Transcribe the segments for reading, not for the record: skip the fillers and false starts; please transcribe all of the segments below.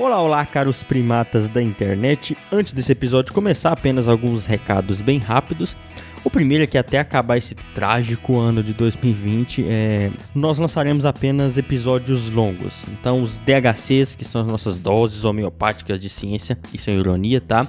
Olá, olá, caros primatas da internet. Antes desse episódio começar, apenas alguns recados bem rápidos. O primeiro é que até acabar esse trágico ano de 2020, nós lançaremos apenas episódios longos. Então, os DHCs, que são as nossas doses homeopáticas de ciência, isso é ironia, tá?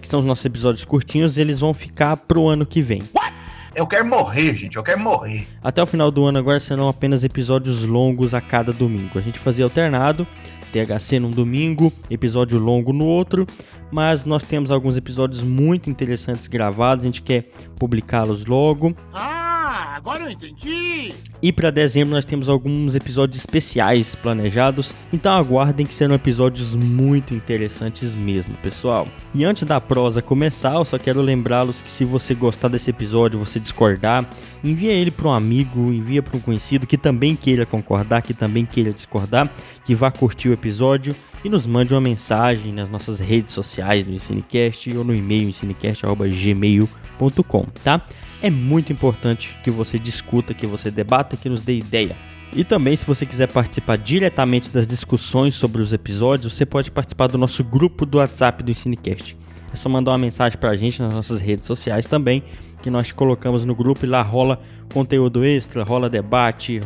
Que são os nossos episódios curtinhos, eles vão ficar pro ano que vem. What? Eu quero morrer, gente, eu quero morrer. Até o final do ano agora serão apenas episódios longos a cada domingo. A gente fazia alternado, THC num domingo, episódio longo no outro, mas nós temos alguns episódios muito interessantes gravados, a gente quer publicá-los logo. Ah, agora eu entendi! E para dezembro nós temos alguns episódios especiais planejados, então aguardem que serão episódios muito interessantes mesmo, pessoal. E antes da prosa começar, eu só quero lembrá-los que se você gostar desse episódio, você discordar, envia ele para um amigo, envia para um conhecido que também queira concordar, que também queira discordar, que vá curtir o episódio e nos mande uma mensagem nas nossas redes sociais, no EnsinaCast ou no e-mail ensinacast@gmail.com, tá? É muito importante que você discuta, que você debata, que nos dê ideia. E também, se você quiser participar diretamente das discussões sobre os episódios, você pode participar do nosso grupo do WhatsApp do EnsinaCast. É só mandar uma mensagem pra gente nas nossas redes sociais também, que nós colocamos no grupo e lá rola conteúdo extra, rola debate,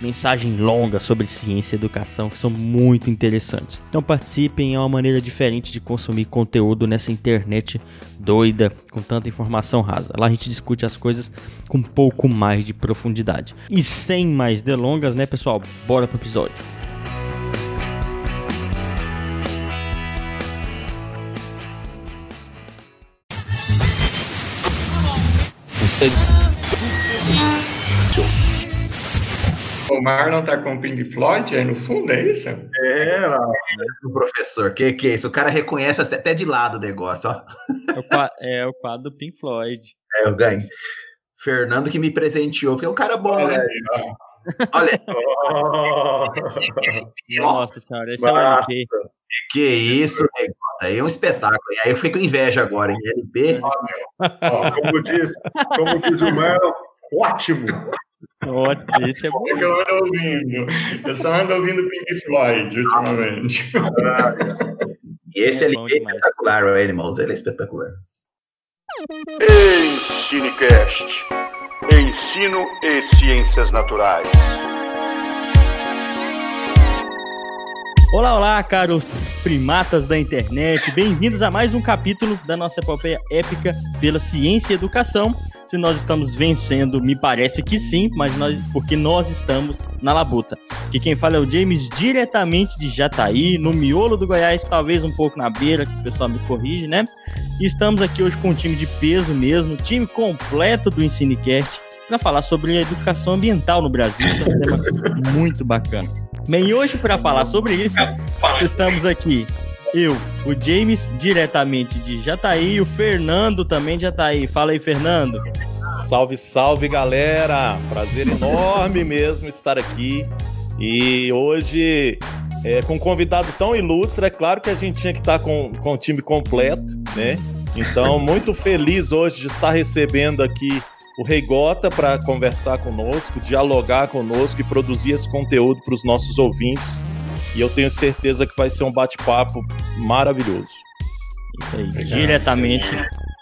mensagem longa sobre ciência e educação, que são muito interessantes. Então participem, é uma maneira diferente de consumir conteúdo nessa internet doida, com tanta informação rasa. Lá a gente discute as coisas com um pouco mais de profundidade. E sem mais delongas, né, pessoal? Bora pro episódio. O Marlon tá com o Pink Floyd aí no fundo, é isso? O professor, que é isso? O cara reconhece até de lado o negócio, ó. É o quadro do Pink Floyd. É, eu ganho. Fernando que me presenteou, porque é um cara bom, olha, né? Olha. Nossa senhora, esse é o LP. Que isso, Reigota, é um espetáculo. E aí eu fiquei com inveja agora, em LP. Ó, como diz o Marlon, ótimo. Ótimo, isso é bom. Eu só ando ouvindo Pink Floyd ultimamente. E esse LP é espetacular, o Animals, ele é espetacular. Ei, CineCast, ensino e ciências naturais. Olá, olá, caros primatas da internet, bem-vindos a mais um capítulo da nossa epopeia épica pela ciência e educação. Se nós estamos vencendo, me parece que sim, mas porque nós estamos na labuta. Que quem fala é o James, diretamente de Jataí, no miolo do Goiás, talvez um pouco na beira, que o pessoal me corrige, né? E estamos aqui hoje com um time de peso mesmo, time completo do EnsinaCast, para falar sobre a educação ambiental no Brasil, que é um tema muito bacana. Bem, hoje para falar sobre isso, estamos aqui eu, o James, diretamente de Jataí, o Fernando também de Jataí. Fala aí, Fernando. Salve, salve, galera. Prazer enorme mesmo estar aqui. E hoje, com um convidado tão ilustre, é claro que a gente tinha que estar com o time completo, né? Então, muito feliz hoje de estar recebendo aqui o Reigota para conversar conosco, dialogar conosco e produzir esse conteúdo para os nossos ouvintes. E eu tenho certeza que vai ser um bate-papo maravilhoso. Isso aí. Obrigado. Diretamente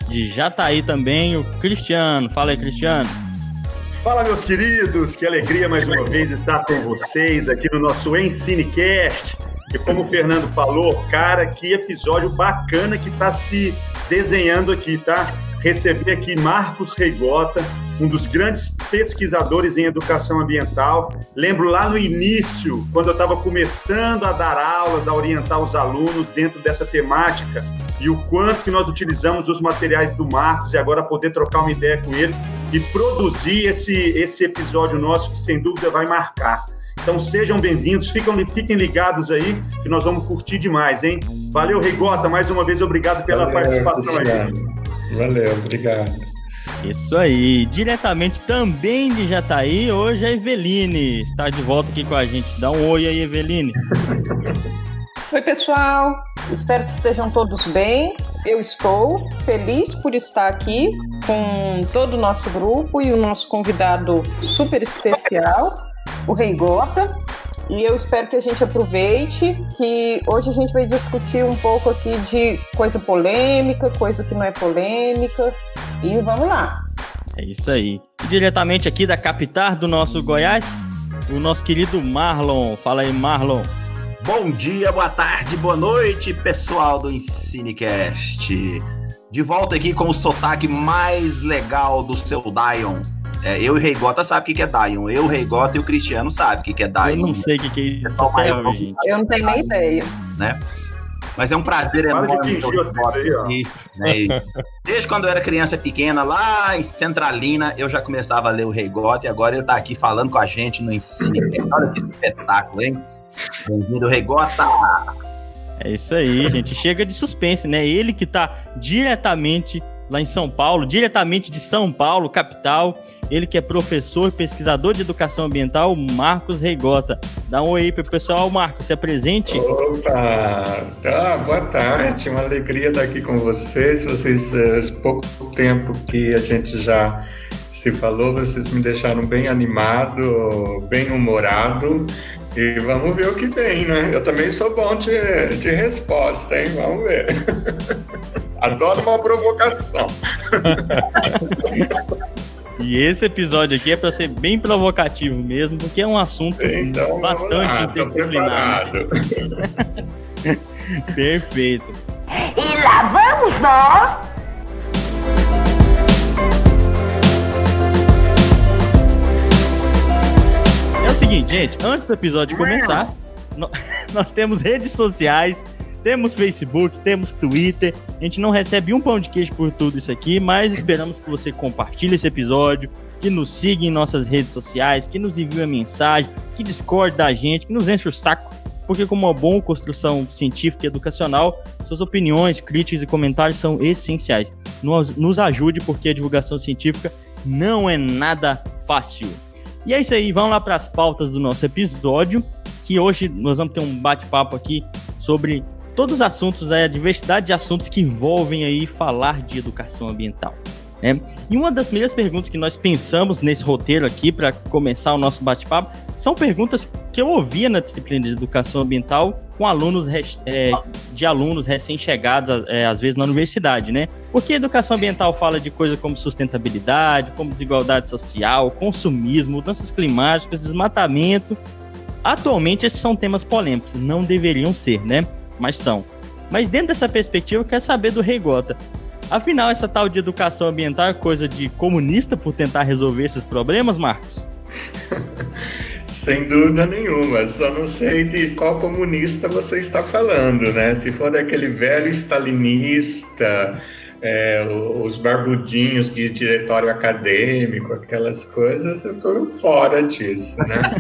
de Jataí também, o Cristiano. Fala aí, Cristiano. Fala, meus queridos. Que alegria mais uma vez estar com vocês aqui no nosso EnsinaCast. E como o Fernando falou, cara, que episódio bacana que está se desenhando aqui, tá? Recebi aqui Marcos Reigota, um dos grandes pesquisadores em educação ambiental. Lembro lá no início, quando eu estava começando a dar aulas, a orientar os alunos dentro dessa temática, e o quanto que nós utilizamos os materiais do Marcos, e agora poder trocar uma ideia com ele e produzir esse episódio nosso, que sem dúvida vai marcar. Então sejam bem-vindos, fiquem ligados aí, que nós vamos curtir demais, hein? Valeu, Reigota, mais uma vez obrigado pela participação aí. Valeu, obrigado. Isso aí, diretamente também de Jataí, hoje a Eveline está de volta aqui com a gente. Dá um oi aí, Eveline. Oi, pessoal, espero que estejam todos bem. Eu estou feliz por estar aqui com todo o nosso grupo e o nosso convidado super especial, o Reigota. E eu espero que a gente aproveite, que hoje a gente vai discutir um pouco aqui de coisa polêmica, coisa que não é polêmica, e vamos lá. É isso aí. E diretamente aqui da capital do nosso Goiás, o nosso querido Marlon. Fala aí, Marlon. Bom dia, boa tarde, boa noite, pessoal do EnsinaCast. De volta aqui com o sotaque mais legal do seu Dion. É, eu e o Reigota sabe o que é Dion. Eu, o Reigota e o Cristiano sabe o que é Dion. Eu não sei o que é isso. É só maior, eu, gente. Eu não tenho nem ideia. Né? Mas é um prazer enorme. Né? Desde quando eu era criança pequena, lá em Centralina, eu já começava a ler o Reigota e agora ele tá aqui falando com a gente no EnsinaCast. Olha que espetáculo, hein? Bem-vindo, Reigota! É isso aí, gente. Chega de suspense, né? Ele que tá diretamente lá em São Paulo, diretamente de São Paulo, capital. Ele que é professor e pesquisador de educação ambiental, Marcos Reigota. Dá um oi aí pro pessoal, Marcos, se apresente. Opa! Ah, boa tarde, uma alegria estar aqui com vocês. Vocês, pouco tempo que a gente já se falou, vocês me deixaram bem animado, bem humorado. E vamos ver o que tem, né? Eu também sou bom de resposta, hein? Vamos ver. Adoro uma provocação. E esse episódio aqui é para ser bem provocativo mesmo, porque é um assunto então, bastante interdisciplinar. Né? Perfeito. E lá vamos nós! É o seguinte, gente, antes do episódio começar, nós temos redes sociais, temos Facebook, temos Twitter, a gente não recebe um pão de queijo por tudo isso aqui, mas esperamos que você compartilhe esse episódio, que nos siga em nossas redes sociais, que nos envie uma mensagem, que discorde da gente, que nos enche o saco, porque como uma boa construção científica e educacional, suas opiniões, críticas e comentários são essenciais. Nos ajude, porque a divulgação científica não é nada fácil. E é isso aí, vamos lá para as pautas do nosso episódio, que hoje nós vamos ter um bate-papo aqui sobre todos os assuntos, a diversidade de assuntos que envolvem aí falar de educação ambiental. Né? E uma das primeiras perguntas que nós pensamos nesse roteiro aqui para começar o nosso bate-papo são perguntas que eu ouvia na disciplina de educação ambiental com alunos de alunos recém-chegados, às vezes na universidade, né? Porque a educação ambiental fala de coisas como sustentabilidade, como desigualdade social, consumismo, mudanças climáticas, desmatamento. Atualmente esses são temas polêmicos, não deveriam ser, né? Mas são. Mas dentro dessa perspectiva eu quero saber do Reigota. Afinal, essa tal de educação ambiental é coisa de comunista por tentar resolver esses problemas, Marcos? Sem dúvida nenhuma, só não sei de qual comunista você está falando, né? Se for daquele velho stalinista, os barbudinhos de diretório acadêmico, aquelas coisas, eu estou fora disso, né?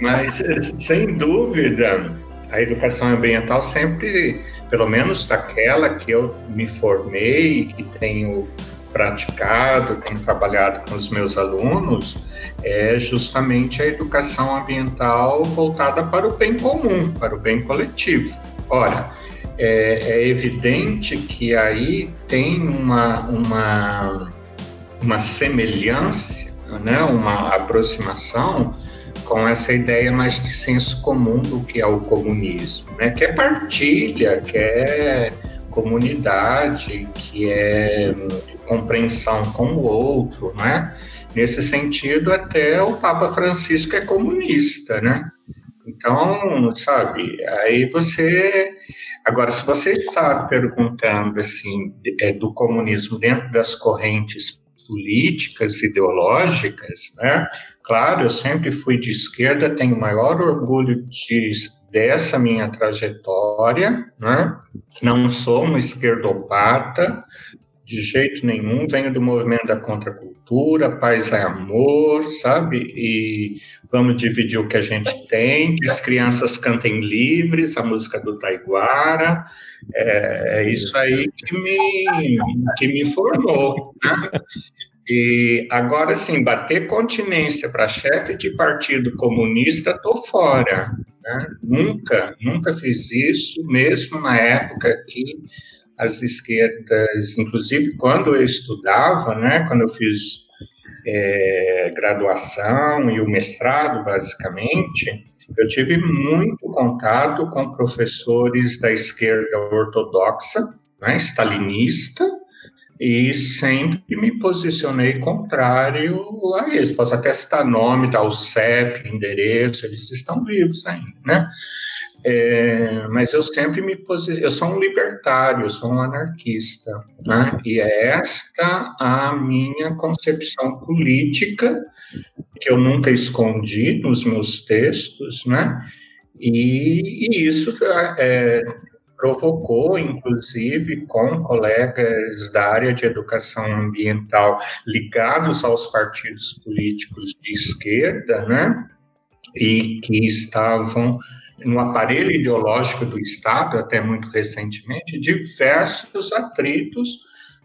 Mas, sem dúvida, a educação ambiental sempre, pelo menos daquela que eu me formei, que tenho praticado, tenho trabalhado com os meus alunos, é justamente a educação ambiental voltada para o bem comum, para o bem coletivo. Ora, é evidente que aí tem uma semelhança, né, uma aproximação com essa ideia mais de senso comum do que é o comunismo, né? Que é partilha, que é comunidade, que é compreensão com o outro, né? Nesse sentido, até o Papa Francisco é comunista, né? Então, sabe, aí você... Agora, se você está perguntando, assim, do comunismo dentro das correntes políticas, ideológicas, né? Claro, eu sempre fui de esquerda, tenho o maior orgulho dessa minha trajetória, né? Não sou um esquerdopata, de jeito nenhum, venho do movimento da contracultura, paz é amor, sabe? E vamos dividir o que a gente tem, que as crianças cantem livres, a música do Taiguara, é isso aí que me formou, né? E agora, assim, bater continência para chefe de partido comunista, tô fora, né? Nunca fiz isso, mesmo na época que as esquerdas, inclusive quando eu estudava, né? Quando eu fiz graduação e o mestrado, basicamente, eu tive muito contato com professores da esquerda ortodoxa, né, stalinista, e sempre me posicionei contrário a eles. Posso até citar nome, dar o CEP, endereço, eles estão vivos ainda, né? Mas eu sempre me posiciono, eu sou um libertário, eu sou um anarquista, né? E é esta a minha concepção política, que eu nunca escondi nos meus textos, né? E isso provocou, inclusive, com colegas da área de educação ambiental ligados aos partidos políticos de esquerda, né? E que estavam no aparelho ideológico do Estado, até muito recentemente, diversos atritos,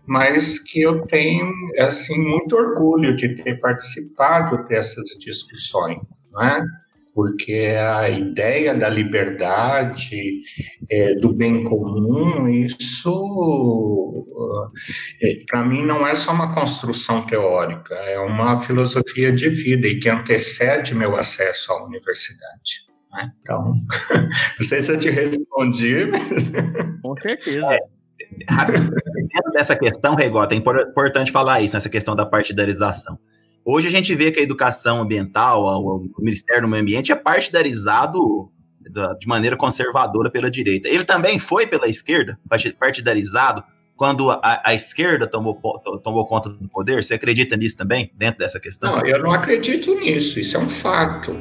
mas que eu tenho, assim, muito orgulho de ter participado dessas discussões, né? Porque a ideia da liberdade, do bem comum, isso, para mim, não é só uma construção teórica, é uma filosofia de vida e que antecede meu acesso à universidade. Então, não sei se eu te respondi, mas... Com certeza. Dentro dessa questão, Reigota, é importante falar isso, essa questão da partidarização. Hoje a gente vê que a educação ambiental, o Ministério do Meio Ambiente, é partidarizado de maneira conservadora pela direita. Ele também foi pela esquerda, partidarizado, quando a esquerda tomou conta do poder. Você acredita nisso também, dentro dessa questão? Não, eu não acredito nisso, isso é um fato.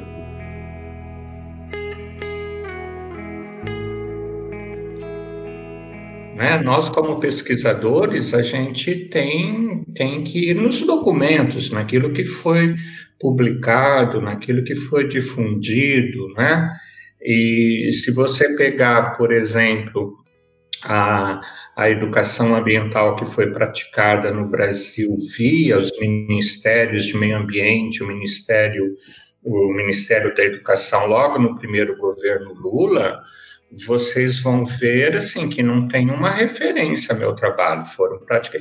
Né? Nós, como pesquisadores, a gente tem que ir nos documentos, naquilo que foi publicado, naquilo que foi difundido, né? E se você pegar, por exemplo, a educação ambiental que foi praticada no Brasil via os ministérios de meio ambiente, o Ministério da Educação, logo no primeiro governo Lula, vocês vão ver, assim, que não tem uma referência ao meu trabalho.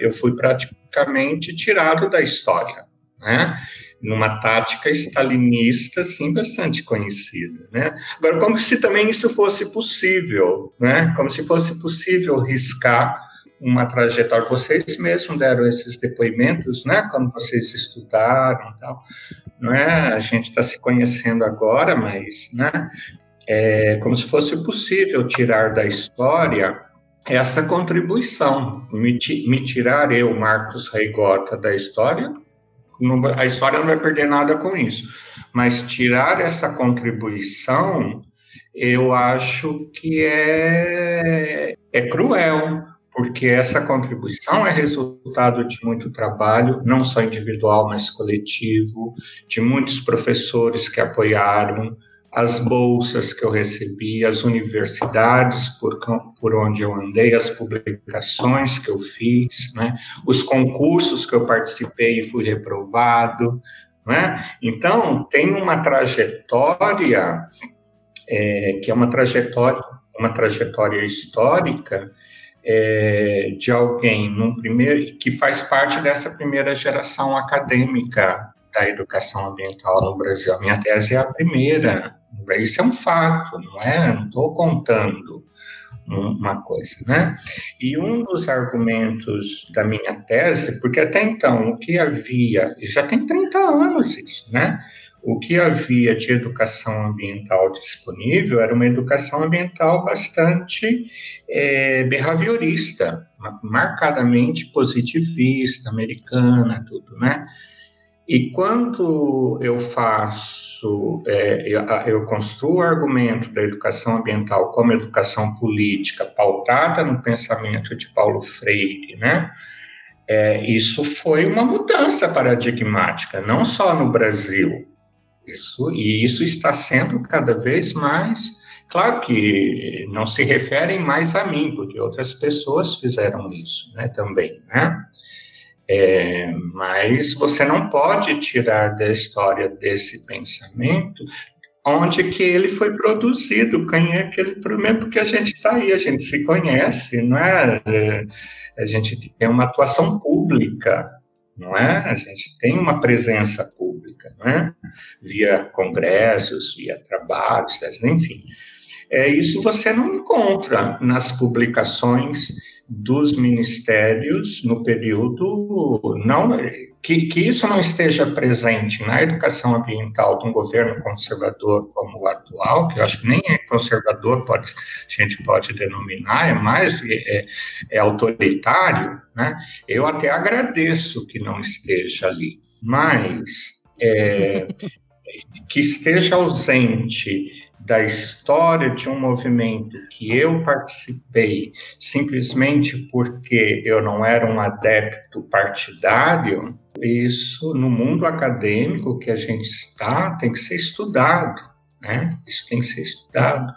Eu fui praticamente tirado da história, né? Numa tática stalinista, assim, bastante conhecida, né? Agora, como se também isso fosse possível, né? Como se fosse possível riscar uma trajetória. Vocês mesmos deram esses depoimentos, né? Quando vocês estudaram e tal, né? A gente está se conhecendo agora, mas, né? É como se fosse possível tirar da história essa contribuição. Me tirar eu, Marcos Reigota, da história, a história não vai perder nada com isso. Mas tirar essa contribuição, eu acho que é cruel, porque essa contribuição é resultado de muito trabalho, não só individual, mas coletivo, de muitos professores que apoiaram, as bolsas que eu recebi, as universidades por onde eu andei, as publicações que eu fiz, né? Os concursos que eu participei e fui reprovado, né? Então, tem uma trajetória, que é uma trajetória histórica, de alguém que faz parte dessa primeira geração acadêmica da educação ambiental no Brasil. A minha tese é a primeira. Isso é um fato, não é? Não estou contando uma coisa, né? E um dos argumentos da minha tese, porque até então o que havia, já tem 30 anos isso, né? O que havia de educação ambiental disponível era uma educação ambiental bastante behaviorista, marcadamente positivista, americana, tudo, né? E quando eu faço, eu construo o argumento da educação ambiental como educação política, pautada no pensamento de Paulo Freire, né? Isso foi uma mudança paradigmática, não só no Brasil. E isso está sendo cada vez mais... Claro que não se referem mais a mim, porque outras pessoas fizeram isso, né, também, né? Mas você não pode tirar da história desse pensamento onde que ele foi produzido, quem é aquele problema, porque a gente está aí, a gente se conhece, não é? A gente tem uma atuação pública, não é? A gente tem uma presença pública, né? Via congressos, via trabalhos, enfim. Isso você não encontra nas publicações dos ministérios no período... Não, que isso não esteja presente na educação ambiental de um governo conservador como o atual, que eu acho que nem é conservador, a gente pode denominar, é mais é autoritário, né? Eu até agradeço que não esteja ali, mas que esteja ausente da história de um movimento que eu participei simplesmente porque eu não era um adepto partidário, isso no mundo acadêmico que a gente está tem que ser estudado, né? Isso tem que ser estudado.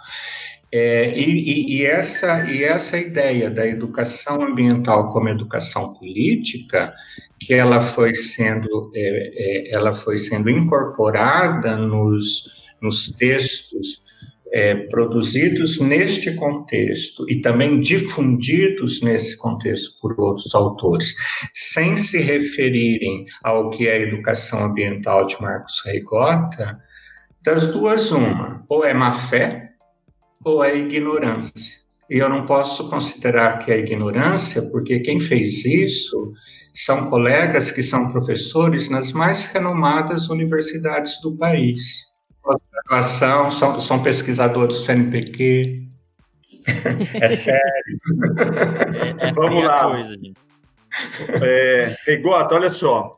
Essa ideia da educação ambiental como educação política, que ela foi sendo incorporada nos textos produzidos neste contexto e também difundidos nesse contexto por outros autores, sem se referirem ao que é a educação ambiental de Marcos Reigota, das duas uma, ou é má fé ou é ignorância. E eu não posso considerar que é ignorância, porque quem fez isso são colegas que são professores nas mais renomadas universidades do país. São pesquisadores do CNPq. É sério. Vamos lá. Reigota, olha só.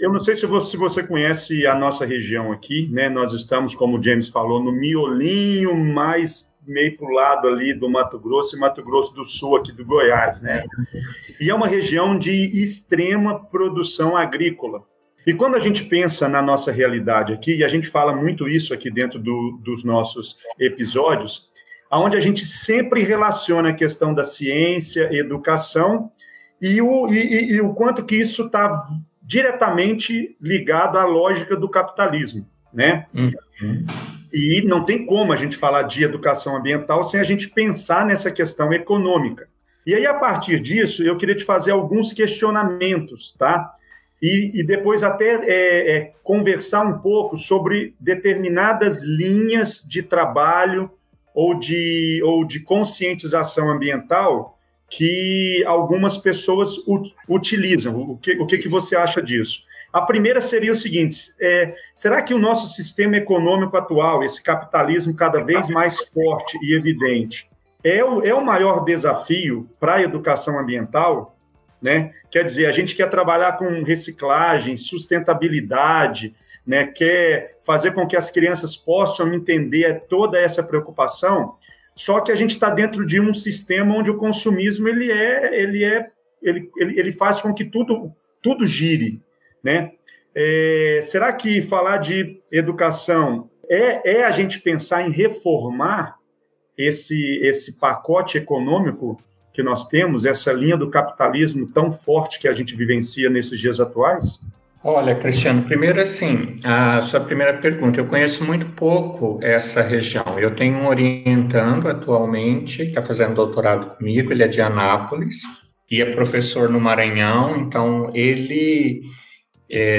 Eu não sei se você conhece a nossa região aqui, né? Nós estamos, como o James falou, no miolinho mais meio para o lado ali do Mato Grosso e Mato Grosso do Sul, aqui do Goiás, né? E é uma região de extrema produção agrícola. E quando a gente pensa na nossa realidade aqui, e a gente fala muito isso aqui dentro dos nossos episódios, onde a gente sempre relaciona a questão da ciência, educação, e o quanto que isso está diretamente ligado à lógica do capitalismo, né? Uhum. E não tem como a gente falar de educação ambiental sem a gente pensar nessa questão econômica. E aí, a partir disso, eu queria te fazer alguns questionamentos, tá? E depois até conversar um pouco sobre determinadas linhas de trabalho ou de conscientização ambiental que algumas pessoas utilizam. O que você acha disso? A primeira seria o seguinte, será que o nosso sistema econômico atual, esse capitalismo cada vez mais forte e evidente, é o maior desafio para a educação ambiental? Né? Quer dizer, a gente quer trabalhar com reciclagem, sustentabilidade, né? Quer fazer com que as crianças possam entender toda essa preocupação, só que a gente está dentro de um sistema onde o consumismo ele faz com que tudo gire, né? Será que falar de educação é a gente pensar em reformar esse pacote econômico que nós temos, essa linha do capitalismo tão forte que a gente vivencia nesses dias atuais? Olha, Cristiano, primeiro assim, a sua primeira pergunta, eu conheço muito pouco essa região, eu tenho um orientando atualmente, que está fazendo doutorado comigo, ele é de Anápolis, e é professor no Maranhão, então ele,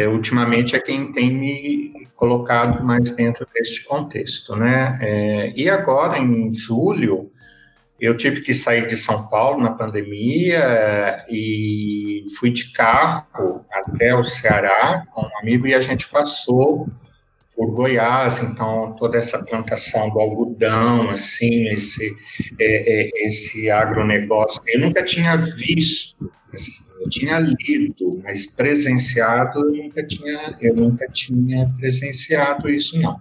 ultimamente, é quem tem me colocado mais dentro deste contexto, né? E agora, em julho, eu tive que sair de São Paulo na pandemia e fui de carro até o Ceará com um amigo e a gente passou por Goiás, então toda essa plantação do algodão, assim, esse agronegócio, eu nunca tinha visto, assim, eu tinha lido, mas presenciado eu nunca tinha presenciado isso, não.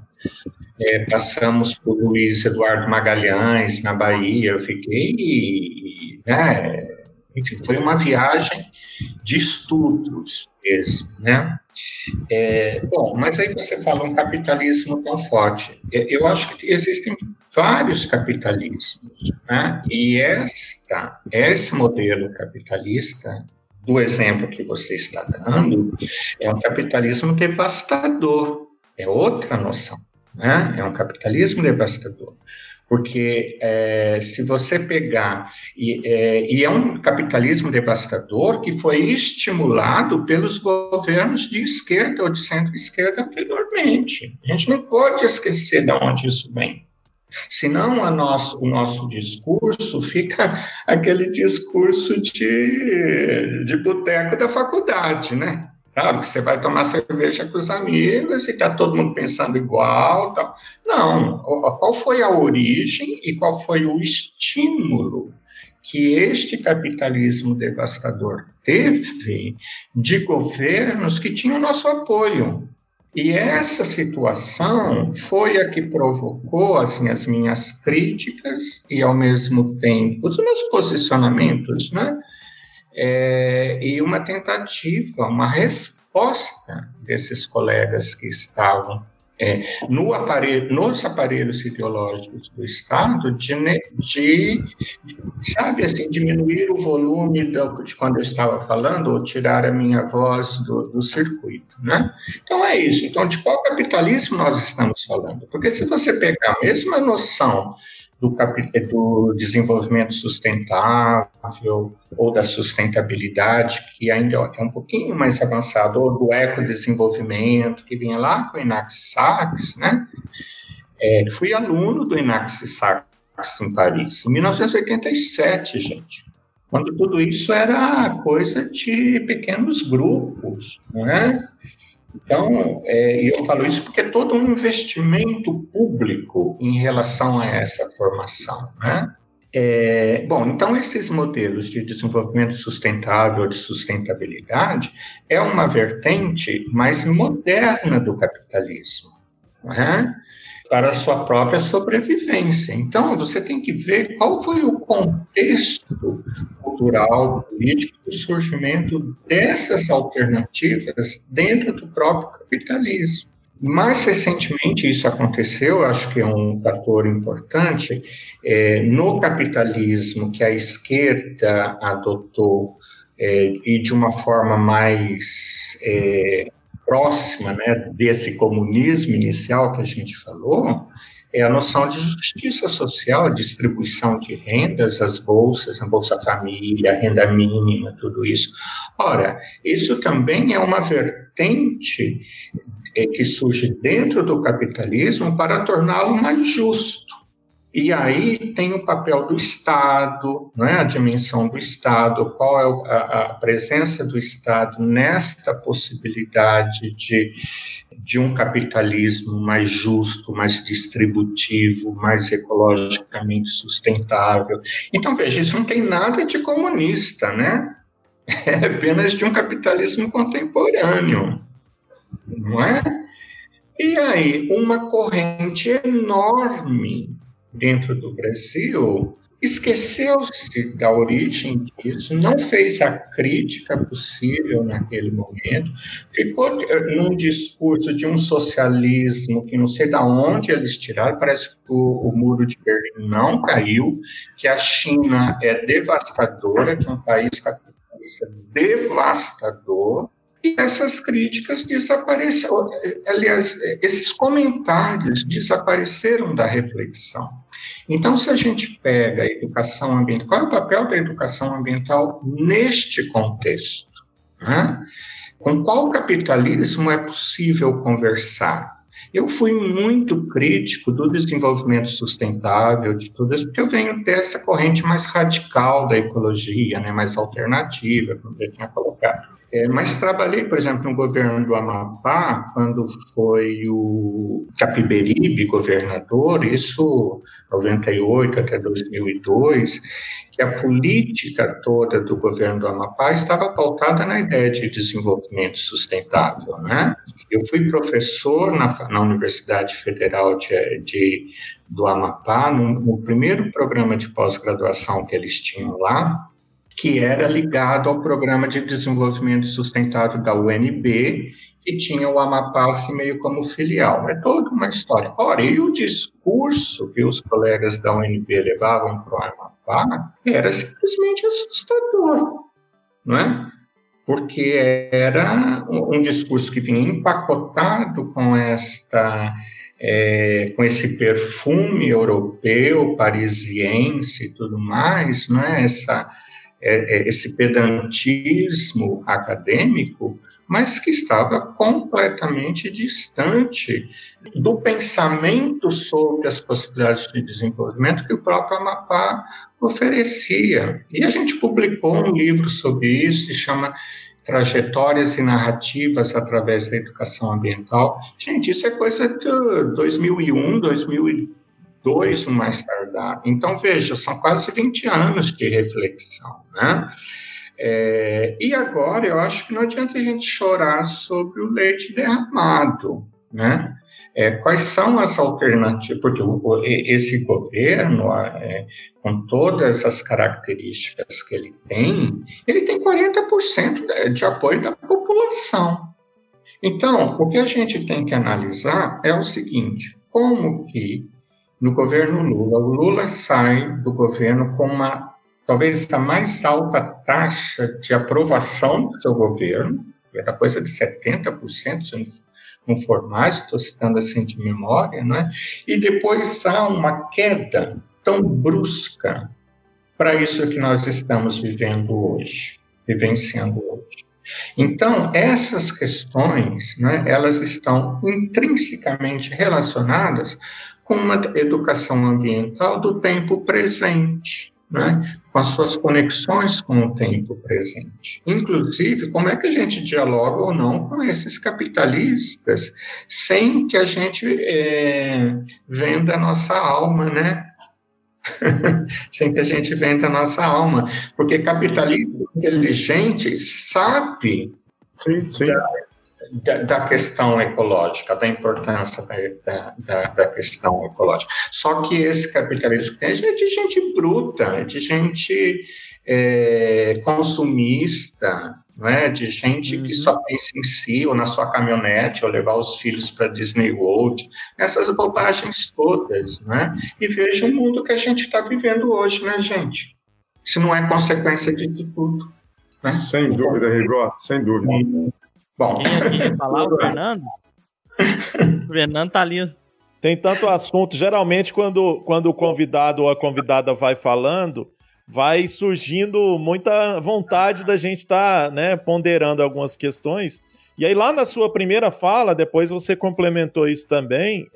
Passamos por Luiz Eduardo Magalhães, na Bahia, eu fiquei, né, enfim, foi uma viagem de estudos mesmo, né? Bom, mas aí você fala um capitalismo tão forte. Eu acho que existem vários capitalismos, né? E esse modelo capitalista, do exemplo que você está dando, é um capitalismo devastador, é outra noção. né? É um capitalismo devastador. Porque se você pegar... E é um capitalismo devastador que foi estimulado pelos governos de esquerda ou de centro-esquerda anteriormente. A gente não pode esquecer de onde isso vem. Senão o nosso discurso fica aquele discurso de boteco da faculdade, né? Sabe, que você vai tomar cerveja com os amigos e está todo mundo pensando igual. Tá. Não, qual foi a origem e qual foi o estímulo que este capitalismo devastador teve de governos que tinham nosso apoio? E essa situação foi a que provocou assim, as minhas críticas e, ao mesmo tempo, os meus posicionamentos, né? E uma tentativa, uma resposta desses colegas que estavam nos aparelhos ideológicos do Estado sabe, assim, diminuir o volume de quando eu estava falando ou tirar a minha voz do circuito, né? Então é isso. Então, de qual capitalismo nós estamos falando? Porque se você pegar a mesma noção do desenvolvimento sustentável ou da sustentabilidade, que ainda é um pouquinho mais avançado, ou do ecodesenvolvimento, que vinha lá com o Ignacy Sachs, né? Fui aluno do Ignacy Sachs em Paris, em 1987, gente, quando tudo isso era coisa de pequenos grupos, não é? Então, eu falo isso porque é todo um investimento público em relação a essa formação, né? Então, esses modelos de desenvolvimento sustentável, de sustentabilidade, é uma vertente mais moderna do capitalismo, né? Para a sua própria sobrevivência. Então, você tem que ver qual foi o contexto cultural, político, do surgimento dessas alternativas dentro do próprio capitalismo. Mais recentemente, isso aconteceu, acho que é um fator importante, no capitalismo que a esquerda adotou, e de uma forma mais... próxima, né, desse comunismo inicial que a gente falou, é a noção de justiça social, distribuição de rendas, as bolsas, a Bolsa Família, a renda mínima, tudo isso. Ora, isso também é uma vertente que surge dentro do capitalismo para torná-lo mais justo. E aí tem o papel do Estado, né, a dimensão do Estado, qual é a presença do Estado nesta possibilidade de um capitalismo mais justo, mais distributivo, mais ecologicamente sustentável. Então, veja, isso não tem nada de comunista, né? É apenas de um capitalismo contemporâneo, não é? E aí, uma corrente enorme dentro do Brasil, esqueceu-se da origem disso, não fez a crítica possível naquele momento, ficou num discurso de um socialismo que não sei de onde eles tiraram, parece que o Muro de Berlim não caiu, que a China é devastadora, que é um país capitalista devastador, e essas críticas desapareceram, aliás, esses comentários desapareceram da reflexão. Então, se a gente pega a educação ambiental, qual é o papel da educação ambiental neste contexto? Né? Com qual capitalismo é possível conversar? Eu fui muito crítico do desenvolvimento sustentável, de tudo isso, porque eu venho dessa corrente mais radical da ecologia, né, mais alternativa, como eu tinha colocado. Mas trabalhei, por exemplo, no governo do Amapá, quando foi o Capiberibe governador, isso 98 até 2002, que a política toda do governo do Amapá estava pautada na ideia de desenvolvimento sustentável, né? Eu fui professor na Universidade Federal do Amapá, no primeiro programa de pós-graduação que eles tinham lá, que era ligado ao Programa de Desenvolvimento Sustentável da UNB, que tinha o Amapá assim, meio como filial. É toda uma história. Ora, e o discurso que os colegas da UNB levavam para o Amapá era simplesmente assustador, não é? Porque era um discurso que vinha empacotado com esta com esse perfume europeu, parisiense e tudo mais, né? Esse pedantismo acadêmico, mas que estava completamente distante do pensamento sobre as possibilidades de desenvolvimento que o próprio Amapá oferecia. E a gente publicou um livro sobre isso, se chama Trajetórias e Narrativas através da Educação Ambiental. Gente, isso é coisa de 2001, 2002, no mais tardar. Então, veja, são quase 20 anos de reflexão, né? E agora, eu acho que não adianta a gente chorar sobre o leite derramado, né? Quais são as alternativas? Porque esse governo, com todas as características que ele tem 40% de apoio da população. Então, o que a gente tem que analisar é o seguinte: como que no governo Lula, o Lula sai do governo com uma, talvez a mais alta taxa de aprovação do seu governo, era coisa de 70%, se não for mais, estou citando assim de memória, né? E depois há uma queda tão brusca para isso que nós estamos vivenciando hoje. Então, essas questões, né, elas estão intrinsecamente relacionadas com uma educação ambiental do tempo presente, né, com as suas conexões com o tempo presente. Inclusive, como é que a gente dialoga ou não com esses capitalistas sem que a gente venda a nossa alma, né? Sem que a gente venda a nossa alma. Porque capitalismo inteligente sabe, sim, sim, da questão ecológica, da importância da questão ecológica. Só que esse capitalismo que tem é de gente bruta, é de gente consumista, né? De gente que só pensa em si, ou na sua caminhonete, ou levar os filhos para Disney World, essas bobagens todas, né? E veja o mundo que a gente está vivendo hoje, né, gente? Isso não é consequência de tudo, né? Sem dúvida, Reigota, sem dúvida. Bom. Quem ia falar? O Fernando? O Fernando tá ali. Tem tanto assunto. Geralmente, quando o convidado ou a convidada vai falando, vai surgindo muita vontade da gente estar, né, ponderando algumas questões. E aí, lá na sua primeira fala, depois você complementou isso também,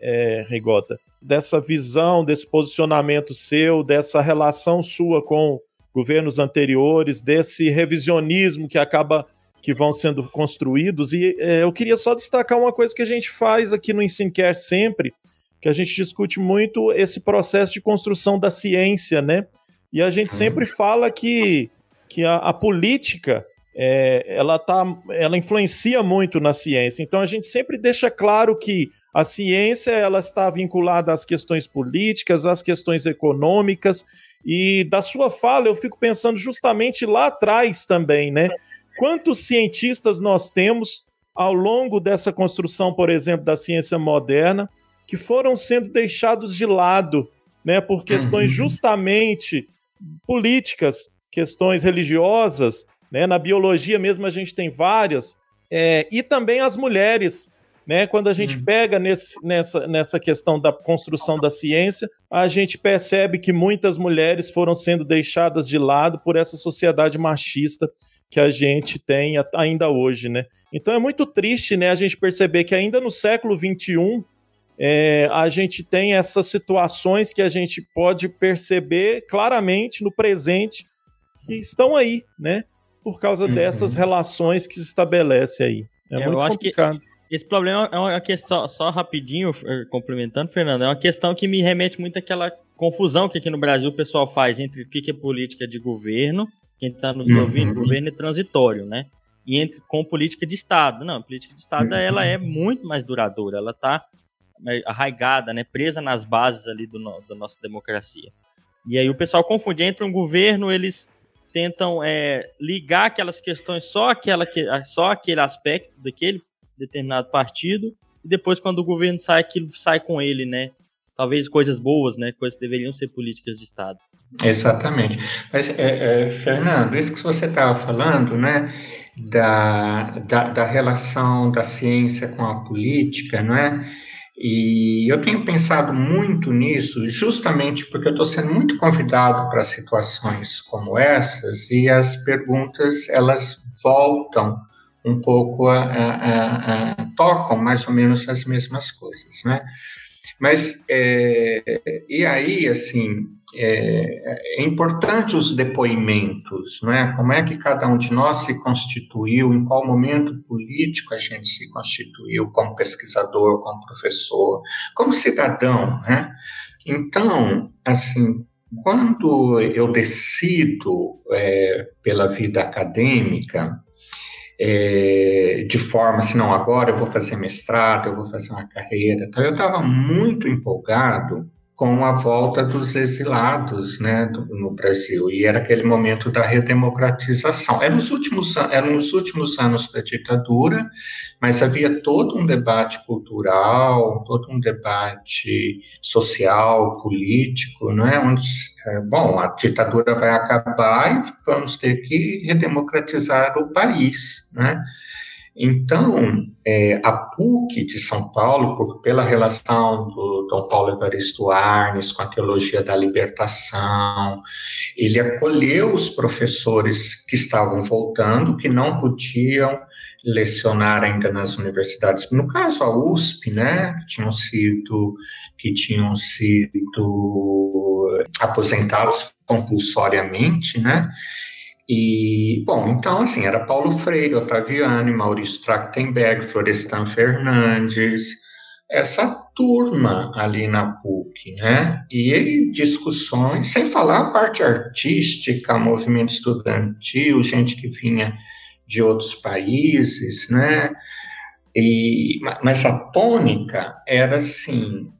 Reigota, dessa visão, desse posicionamento seu, dessa relação sua com governos anteriores, desse revisionismo que acaba... que vão sendo construídos, e eu queria só destacar uma coisa que a gente faz aqui no EnsinaCast sempre, que a gente discute muito esse processo de construção da ciência, né? E a gente sempre fala que a política, ela influencia muito na ciência, então a gente sempre deixa claro que a ciência ela está vinculada às questões políticas, às questões econômicas, e da sua fala eu fico pensando justamente lá atrás também, né? Quantos cientistas nós temos ao longo dessa construção, por exemplo, da ciência moderna, que foram sendo deixados de lado, né, por questões justamente políticas, questões religiosas, né, na biologia mesmo a gente tem várias, e também as mulheres, né, quando a gente pega nessa questão da construção da ciência, a gente percebe que muitas mulheres foram sendo deixadas de lado por essa sociedade machista que a gente tem ainda hoje, né? Então é muito triste, né, a gente perceber que ainda no século XXI a gente tem essas situações que a gente pode perceber claramente no presente que estão aí, né? Por causa dessas relações que se estabelece aí. Muito complicado. Acho que esse problema é uma questão, só rapidinho, complementando, Fernando, é uma questão que me remete muito àquela confusão que aqui no Brasil o pessoal faz entre o que é política de governo, quem está nos ouvindo, governo é transitório, né? E com política de Estado. Não, a política de Estado ela é muito mais duradoura, ela está arraigada, né? Presa nas bases ali da nossa democracia. E aí o pessoal confunde, entra um governo, eles tentam ligar aquelas questões, só aquele aspecto daquele determinado partido, e depois quando o governo sai, aquilo sai com ele, né? Talvez coisas boas, né? Coisas que deveriam ser políticas de Estado. Exatamente. Mas, Fernando, isso que você estava falando, né, da relação da ciência com a política, não é? E eu tenho pensado muito nisso justamente porque eu estou sendo muito convidado para situações como essas, e as perguntas, elas voltam um pouco, tocam mais ou menos as mesmas coisas, né? Mas, e aí, assim, é importante os depoimentos, não é? Como é que cada um de nós se constituiu, em qual momento político a gente se constituiu como pesquisador, como professor, como cidadão, né? Então, assim, quando eu decido pela vida acadêmica, de forma assim, não, agora eu vou fazer mestrado, eu vou fazer uma carreira, então, eu estava muito empolgado com a volta dos exilados, né, no Brasil, e era aquele momento da redemocratização. Eram os últimos anos da ditadura, mas havia todo um debate cultural, todo um debate social, político, né, onde, bom, a ditadura vai acabar e vamos ter que redemocratizar o país, né. Então, a PUC de São Paulo, pela relação do Dom Paulo Evaristo Arnes com a Teologia da Libertação, ele acolheu os professores que estavam voltando, que não podiam lecionar ainda nas universidades. No caso, a USP, né, que tinham sido aposentados compulsoriamente, né. E, bom, então, assim, era Paulo Freire, Otaviani, Maurício Trachtenberg, Florestan Fernandes, essa turma ali na PUC, né? E discussões, sem falar a parte artística, movimento estudantil, gente que vinha de outros países, né? Mas a tônica era assim,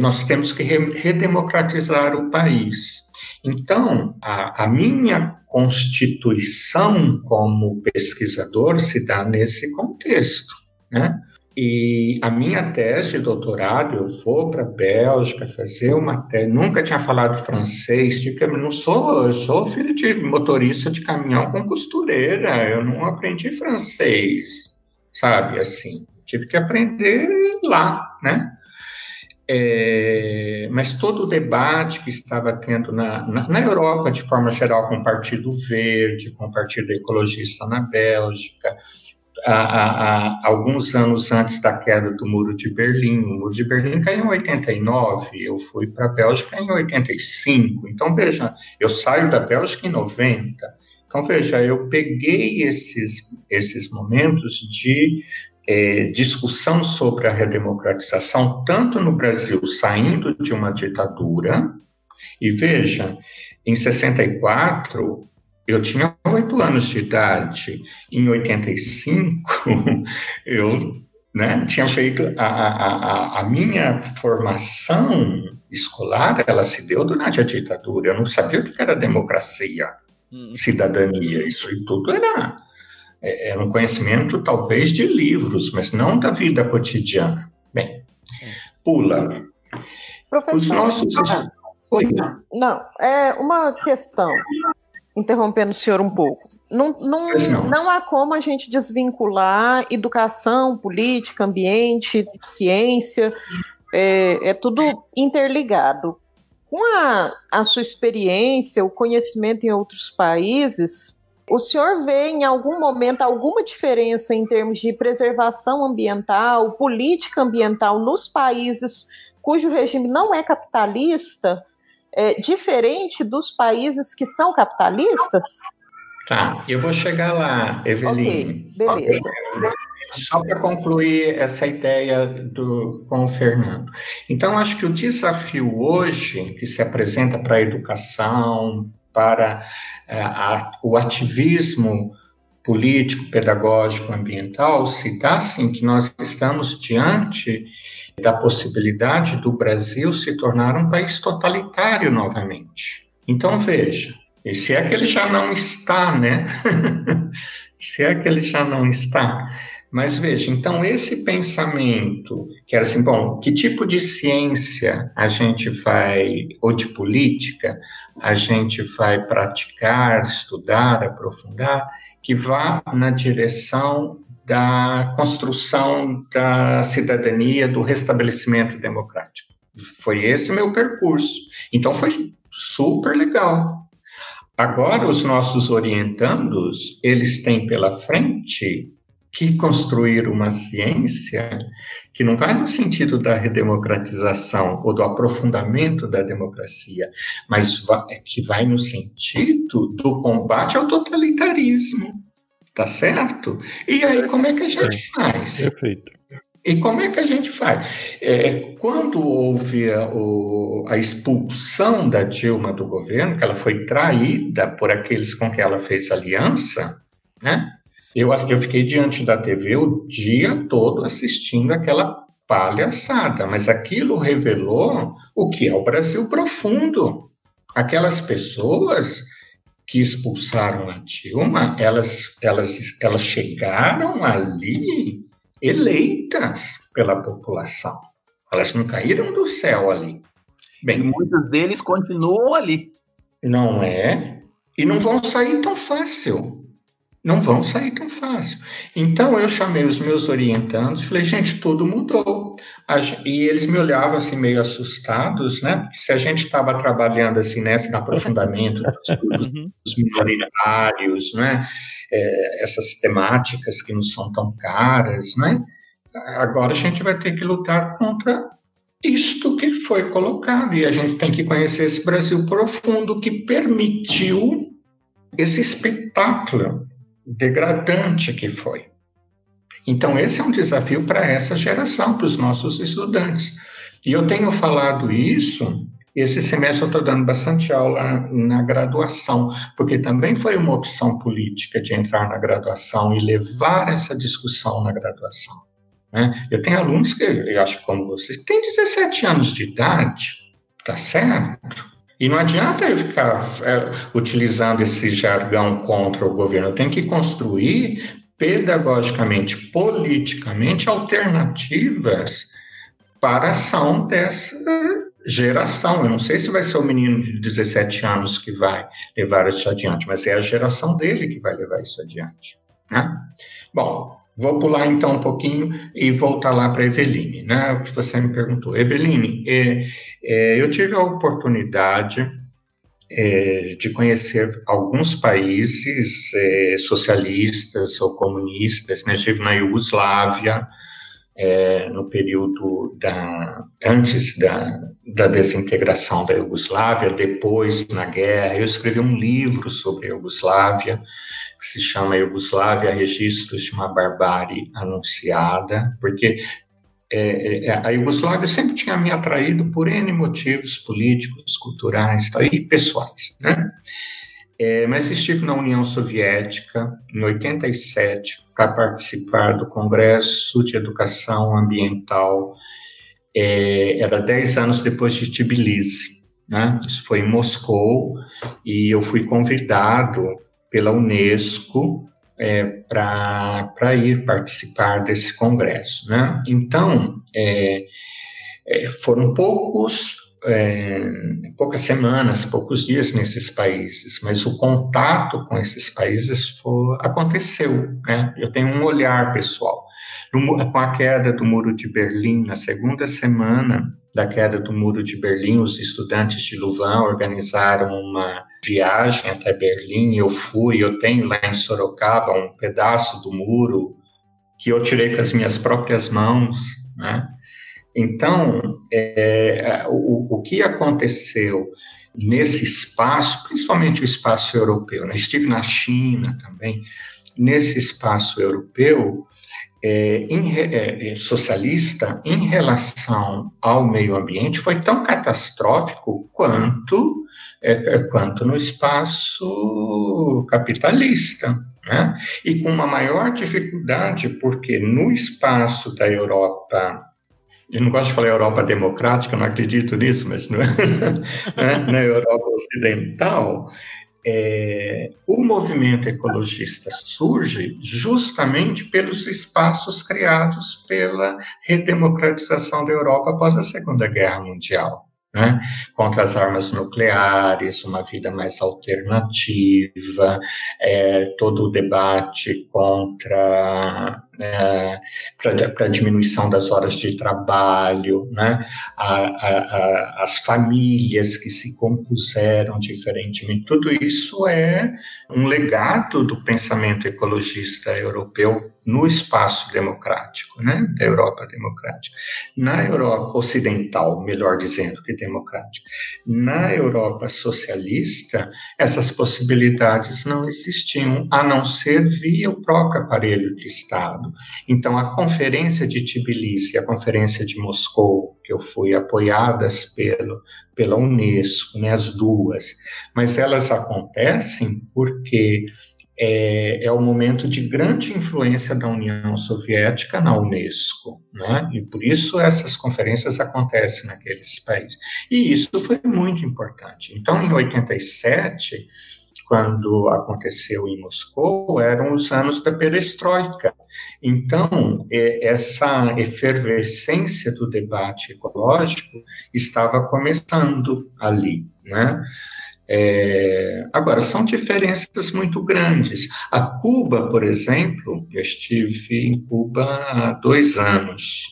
nós temos que redemocratizar o país. Então, a minha constituição como pesquisador se dá nesse contexto, né? E a minha tese de doutorado, eu vou para a Bélgica fazer uma tese, nunca tinha falado francês, eu sou filho de motorista de caminhão com costureira, eu não aprendi francês, sabe, assim, tive que aprender lá, né? Mas todo o debate que estava tendo na Europa, de forma geral, com o Partido Verde, com o Partido Ecologista na Bélgica, alguns anos antes da queda do Muro de Berlim. O Muro de Berlim caiu em 89, eu fui para a Bélgica em 85. Então, veja, eu saio da Bélgica em 90. Então, veja, eu peguei esses momentos de... discussão sobre a redemocratização, tanto no Brasil, saindo de uma ditadura, e veja, em 64, eu tinha 8 anos de idade, em 85, eu, né, tinha feito a minha formação escolar, ela se deu durante a ditadura, eu não sabia o que era democracia, cidadania, isso aí tudo era... um conhecimento, talvez, de livros, mas não da vida cotidiana. Bem, pula. Professor, os nossos... Oi. Não, é uma questão, interrompendo o senhor um pouco. Não há como a gente desvincular educação, política, ambiente, ciência, é tudo interligado. Com a sua experiência, o conhecimento em outros países... O senhor vê em algum momento alguma diferença em termos de preservação ambiental, política ambiental nos países cujo regime não é capitalista, diferente dos países que são capitalistas? Tá, eu vou chegar lá, Eveline. Ok, beleza. Só para concluir essa ideia com o Fernando. Então, acho que o desafio hoje que se apresenta para a educação, para o ativismo político, pedagógico, ambiental, se dá, sim, que nós estamos diante da possibilidade do Brasil se tornar um país totalitário novamente. Então, veja, e se é que ele já não está, né? Se é que ele já não está... Mas veja, então esse pensamento, que era assim, bom, que tipo de ciência a gente vai, ou de política, a gente vai praticar, estudar, aprofundar, que vá na direção da construção da cidadania, do restabelecimento democrático. Foi esse meu percurso. Então, foi super legal. Agora, os nossos orientandos, eles têm pela frente que construir uma ciência que não vai no sentido da redemocratização ou do aprofundamento da democracia, mas que vai no sentido do combate ao totalitarismo, tá certo? E aí, como é que a gente faz? Perfeito. E como é que a gente faz? Quando houve a expulsão da Dilma do governo, que ela foi traída por aqueles com que ela fez aliança, né? Eu fiquei diante da TV o dia todo assistindo aquela palhaçada, mas aquilo revelou o que é o Brasil profundo. Aquelas pessoas que expulsaram a Dilma, elas chegaram ali eleitas pela população. Elas não caíram do céu ali. Bem, e muitos deles continuam ali. Não é? E não vão sair tão fácil. Não vão sair tão fácil. Então, eu chamei os meus orientandos e falei, gente, tudo mudou. E eles me olhavam assim, meio assustados, né? Porque se a gente estava trabalhando assim, nesse aprofundamento dos minoritários, né? Essas temáticas que não são tão caras, né? Agora a gente vai ter que lutar contra isto que foi colocado. E a gente tem que conhecer esse Brasil profundo que permitiu esse espetáculo degradante que foi. Então, esse é um desafio para essa geração, para os nossos estudantes. E eu tenho falado isso, esse semestre eu estou dando bastante aula na graduação, porque também foi uma opção política de entrar na graduação e levar essa discussão na graduação, né? Eu tenho alunos que, eu acho como vocês, têm 17 anos de idade, tá certo? E não adianta eu ficar utilizando esse jargão contra o governo. Eu tenho que construir pedagogicamente, politicamente, alternativas para a ação dessa geração. Eu não sei se vai ser o menino de 17 anos que vai levar isso adiante, mas é a geração dele que vai levar isso adiante, né? Bom, vou pular então um pouquinho e voltar lá para a Eveline, né? O que você me perguntou. Eveline, eu tive a oportunidade de conhecer alguns países socialistas ou comunistas, né? Estive na Iugoslávia no período antes da desintegração da Iugoslávia, depois na guerra. Eu escrevi um livro sobre a Iugoslávia, que se chama Iugoslávia, Registros de uma Barbárie Anunciada, porque a Iugoslávia sempre tinha me atraído por N motivos políticos, culturais e pessoais, né? Mas estive na União Soviética, em 87, para participar do Congresso de Educação Ambiental. Era 10 anos depois de Tbilisi, né? Isso foi em Moscou, e eu fui convidado pela Unesco para ir participar desse congresso, né? Então, foram poucas semanas, poucos dias nesses países, mas o contato com esses países aconteceu, né? Eu tenho um olhar pessoal. Com a queda do Muro de Berlim, na segunda semana da queda do Muro de Berlim, os estudantes de Louvain organizaram uma viagem até Berlim. Eu tenho lá em Sorocaba um pedaço do muro que eu tirei com as minhas próprias mãos, né? Então, o que aconteceu nesse espaço, principalmente o espaço europeu, né? Estive na China também, nesse espaço europeu socialista em relação ao meio ambiente foi tão catastrófico quanto no espaço capitalista, né? E com uma maior dificuldade, porque no espaço da Europa, eu não gosto de falar Europa democrática, não acredito nisso, mas na Europa ocidental, o movimento ecologista surge justamente pelos espaços criados pela redemocratização da Europa após a Segunda Guerra Mundial, né? Contra as armas nucleares, uma vida mais alternativa, todo o debate contra para diminuição das horas de trabalho, né? As famílias que se compuseram diferentemente, tudo isso é um legado do pensamento ecologista europeu no espaço democrático, né? Da Europa democrática. Na Europa ocidental, melhor dizendo, que democrática. Na Europa socialista, essas possibilidades não existiam, a não ser via o próprio aparelho de Estado. Então, a Conferência de Tbilisi, a Conferência de Moscou, que eu fui, apoiadas pela Unesco, né? As duas, mas elas acontecem porque é o momento de grande influência da União Soviética na Unesco, né? E por isso essas conferências acontecem naqueles países. E isso foi muito importante. Então, em 87, quando aconteceu em Moscou, eram os anos da perestroika. Então, essa efervescência do debate ecológico estava começando ali, né? Agora, são diferenças muito grandes. A Cuba, por exemplo, eu estive em Cuba há 2 anos.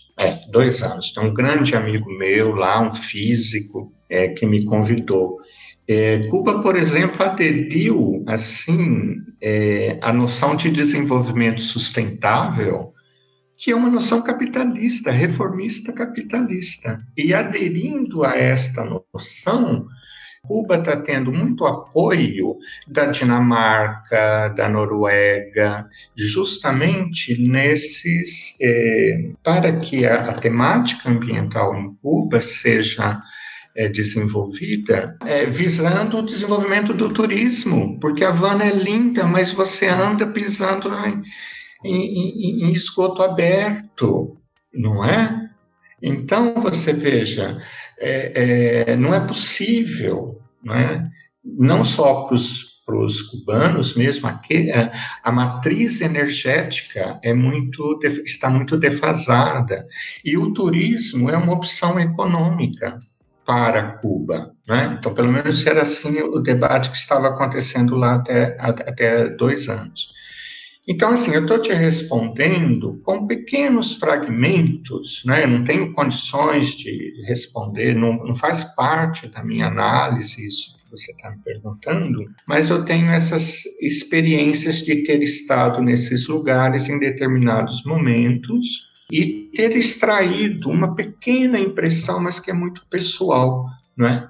Tem um grande amigo meu lá, um físico, que me convidou. Cuba, por exemplo, aderiu assim, à noção de desenvolvimento sustentável, que é uma noção capitalista, reformista capitalista. E aderindo a esta noção, Cuba está tendo muito apoio da Dinamarca, da Noruega, justamente nesses, para que a temática ambiental em Cuba seja desenvolvida, visando o desenvolvimento do turismo, porque a Havana é linda, mas você anda pisando em esgoto aberto, não é? Então, você veja, não é possível, né? Não só para os cubanos mesmo, a matriz energética está muito defasada, e o turismo é uma opção econômica para Cuba, né? Então, pelo menos era assim o debate que estava acontecendo lá até 2 anos. Então, assim, eu estou te respondendo com pequenos fragmentos, né? Eu não tenho condições de responder, não faz parte da minha análise isso que você está me perguntando, mas eu tenho essas experiências de ter estado nesses lugares em determinados momentos e ter extraído uma pequena impressão, mas que é muito pessoal, né?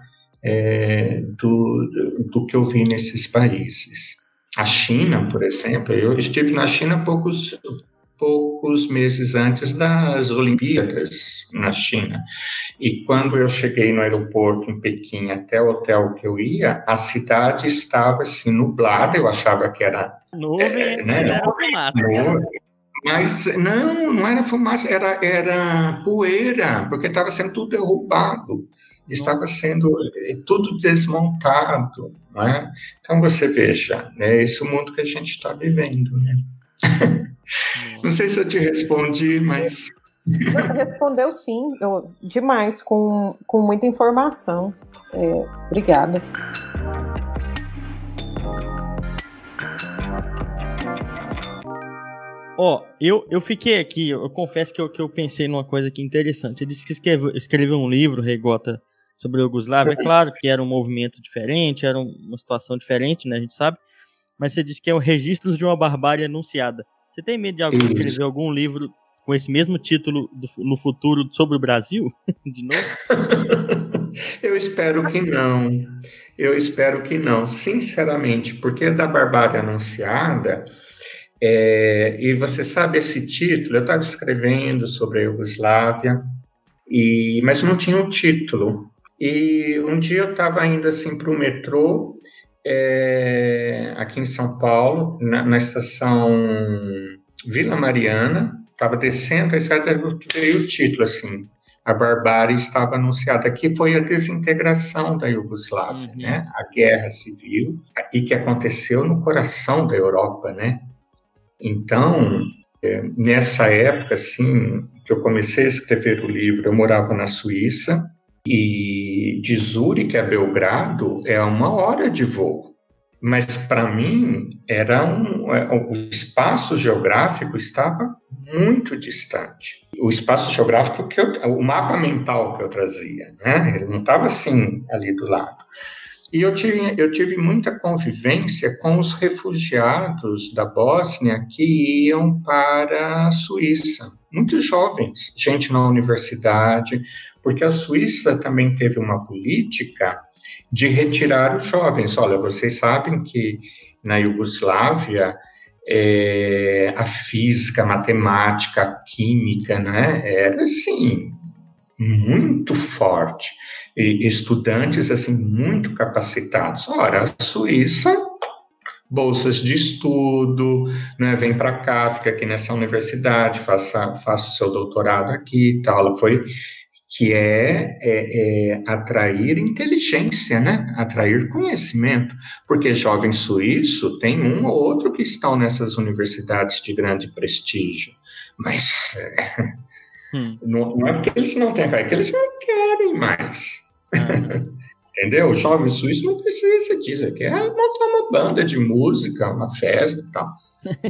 Do que eu vi nesses países. A China, por exemplo, eu estive na China poucos meses antes das Olimpíadas na China, e quando eu cheguei no aeroporto em Pequim até o hotel que eu ia, a cidade estava assim, nublada, eu achava que era... Nuvem, né? Mas não era fumaça, era poeira, porque estava sendo tudo derrubado, estava sendo tudo desmontado, não é? Então você veja, é esse o mundo que a gente está vivendo, né? Não sei se eu te respondi, mas... Respondeu sim, demais, com muita informação. Obrigada. Ó, eu fiquei aqui, eu confesso que eu pensei numa coisa aqui interessante. Ele disse que escreveu um livro, Reigota, sobre a Iugoslávia. É claro que era um movimento diferente, era uma situação diferente, né, a gente sabe. Mas você disse que é o registro de uma barbárie anunciada. Você tem medo de alguém escrever algum livro com esse mesmo título no futuro sobre o Brasil? De novo? Eu espero que não. Eu espero que não, sinceramente. Porque da barbárie anunciada... e você sabe, esse título, eu estava escrevendo sobre a Iugoslávia, mas não tinha um título. E um dia eu estava indo assim para o metrô, aqui em São Paulo, na estação Vila Mariana, estava descendo, aí veio o título assim, a barbárie estava anunciada, que foi a desintegração da Iugoslávia, né? A guerra civil, e que aconteceu no coração da Europa, né? Então, nessa época, assim, que eu comecei a escrever o livro, eu morava na Suíça, e de Zurique a Belgrado é 1 hora de voo. Mas, para mim, era o espaço geográfico estava muito distante. O espaço geográfico, o mapa mental que eu trazia, né? Ele não estava assim, ali do lado. E eu tive muita convivência com os refugiados da Bósnia que iam para a Suíça. Muitos jovens, gente na universidade, porque a Suíça também teve uma política de retirar os jovens. Olha, vocês sabem que na Iugoslávia a física, a matemática, a química, né, era assim, muito forte. E estudantes assim, muito capacitados. Ora, a Suíça, bolsas de estudo, né, vem para cá, fica aqui nessa universidade, faça o seu doutorado aqui e tal. Ela foi... que é atrair inteligência, né? Atrair conhecimento, porque jovem suíço tem um ou outro que estão nessas universidades de grande prestígio, mas não é porque eles não têm, é que eles não querem mais, entendeu? O jovem suíço não precisa disso, ele quer montar uma banda de música, uma festa e tal.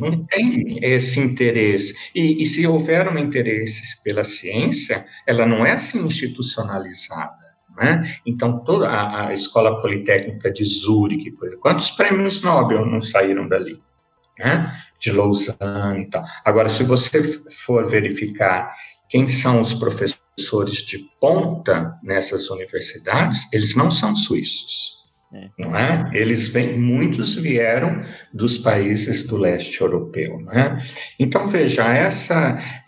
Não tem esse interesse. E se houver um interesse pela ciência, ela não é assim institucionalizada, né? Então, toda a Escola Politécnica de Zurique, quantos prêmios Nobel não saíram dali, né? De Lausanne e tal. Agora, se você for verificar quem são os professores de ponta nessas universidades, eles não são suíços. Não é? Eles vêm, muitos vieram dos países do leste europeu, né? Então veja,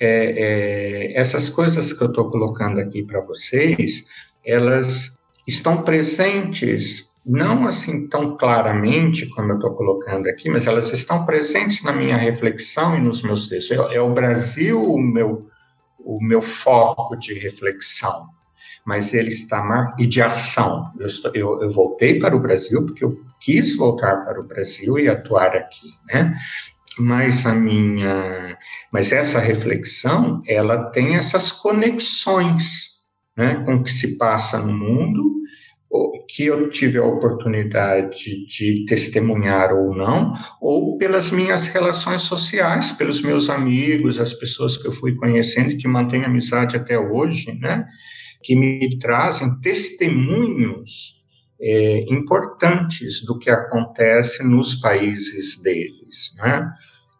essas coisas que eu estou colocando aqui para vocês, elas estão presentes, não assim tão claramente como eu estou colocando aqui, mas elas estão presentes na minha reflexão e nos meus textos. É o Brasil o meu foco de reflexão, mas ele está e de ação. Eu voltei para o Brasil porque eu quis voltar para o Brasil e atuar aqui, né? Mas essa reflexão, ela tem essas conexões, né, com o que se passa no mundo, que eu tive a oportunidade de testemunhar ou não, ou pelas minhas relações sociais, pelos meus amigos, as pessoas que eu fui conhecendo e que mantêm amizade até hoje, né? Que me trazem testemunhos importantes do que acontece nos países deles, né?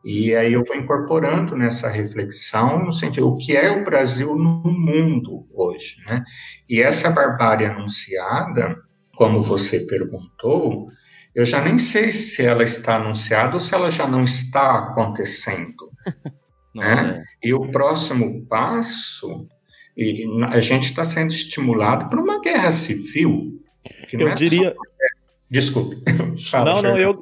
E aí eu vou incorporando nessa reflexão no sentido o que é o Brasil no mundo hoje, né? E essa barbárie anunciada, como você perguntou, eu já nem sei se ela está anunciada ou se ela já não está acontecendo, né? E o próximo passo... E a gente está sendo estimulado por uma guerra civil. Que não eu diria... Desculpe.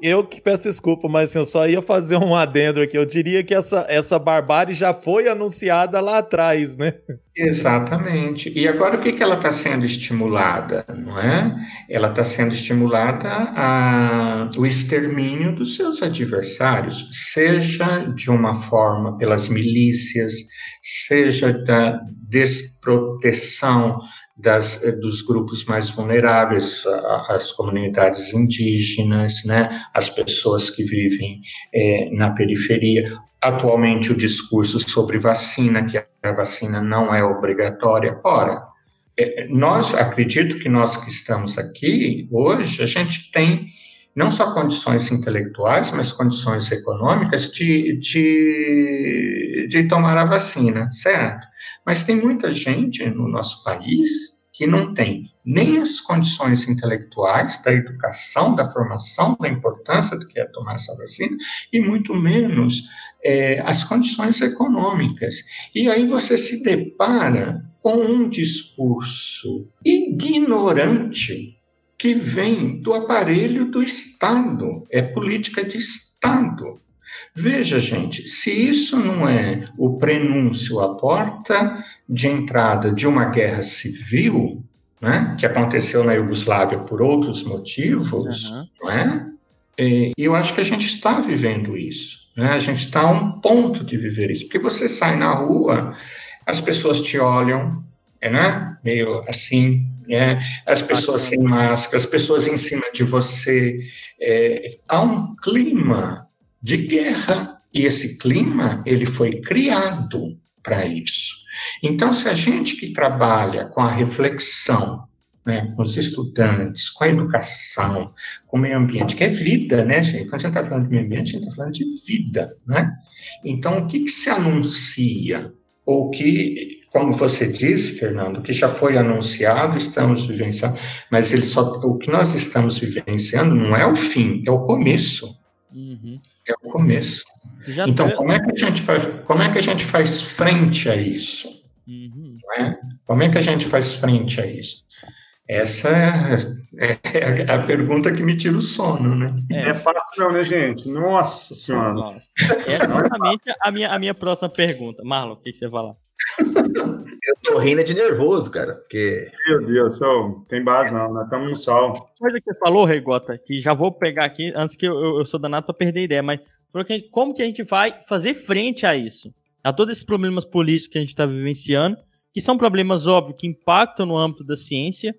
eu que peço desculpa, mas assim, eu só ia fazer um adendo aqui. Eu diria que essa barbárie já foi anunciada lá atrás, né? Exatamente. E agora o que ela está sendo estimulada, não é? Ela está sendo estimulada o extermínio dos seus adversários, seja de uma forma pelas milícias, seja da desproteção dos grupos mais vulneráveis, as comunidades indígenas, né, as pessoas que vivem na periferia. Atualmente, o discurso sobre vacina, que a vacina não é obrigatória. Ora, acredito que nós que estamos aqui hoje, a gente tem não só condições intelectuais, mas condições econômicas de tomar a vacina, certo? Mas tem muita gente no nosso país que não tem nem as condições intelectuais da educação, da formação, da importância do que é tomar essa vacina, e muito menos as condições econômicas. E aí você se depara com um discurso ignorante que vem do aparelho do Estado, é política de Estado. Veja, gente, se isso não é o prenúncio, a porta de entrada de uma guerra civil, né, que aconteceu na Iugoslávia por outros motivos, não é? E eu acho que a gente está vivendo isso, né? A gente está a um ponto de viver isso, porque você sai na rua, as pessoas te olham, né, meio assim... né? As pessoas sem máscara, as pessoas em cima de você. Há um clima de guerra, e esse clima ele foi criado para isso. Então, se a gente que trabalha com a reflexão, né, com os estudantes, com a educação, com o meio ambiente, que é vida, né, gente? Quando a gente está falando de meio ambiente, a gente está falando de vida, né? Então, o que que se anuncia? Ou que, como você disse, Fernando, que já foi anunciado, estamos vivenciando, mas o que nós estamos vivenciando não é o fim, é o começo. Uhum. É o começo. Já então, como é que a gente faz frente a isso? Uhum. Né? Como é que a gente faz frente a isso? Essa é a pergunta que me tira o sono, né? É fácil não, né, gente? Nossa Senhora! Nossa. Essa é exatamente a minha próxima pergunta. Marlon, o que você vai falar? Eu tô rindo de nervoso, cara, porque... Meu Deus, tem base não, nós estamos no sal. Coisa que você falou, Reigota, que já vou pegar aqui, antes que eu sou danado para perder ideia, mas como que a gente vai fazer frente a isso? A todos esses problemas políticos que a gente está vivenciando, que são problemas, óbvio, que impactam no âmbito da ciência,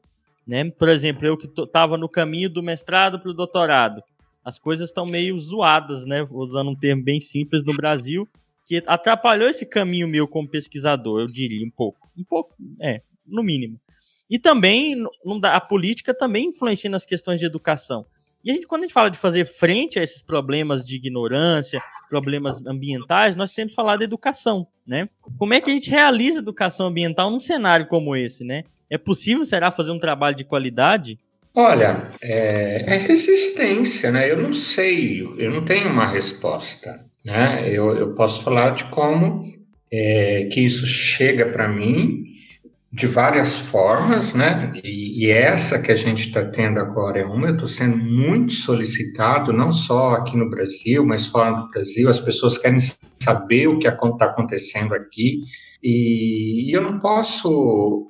né? Por exemplo, eu que estava no caminho do mestrado para o doutorado, as coisas estão meio zoadas, né? Usando um termo bem simples no Brasil, que atrapalhou esse caminho meu como pesquisador, eu diria, um pouco, no mínimo. E também a política também influencia nas questões de educação. E quando a gente fala de fazer frente a esses problemas de ignorância, problemas ambientais, nós temos que falar da educação, né? Como é que a gente realiza educação ambiental num cenário como esse, né? É possível, será, fazer um trabalho de qualidade? Olha, é resistência, né? Eu não sei, eu não tenho uma resposta, né? Eu posso falar de como que isso chega para mim de várias formas, né? E essa que a gente está tendo agora é uma. Eu estou sendo muito solicitado, não só aqui no Brasil, mas fora do Brasil. As pessoas querem saber o que está acontecendo aqui. E eu não posso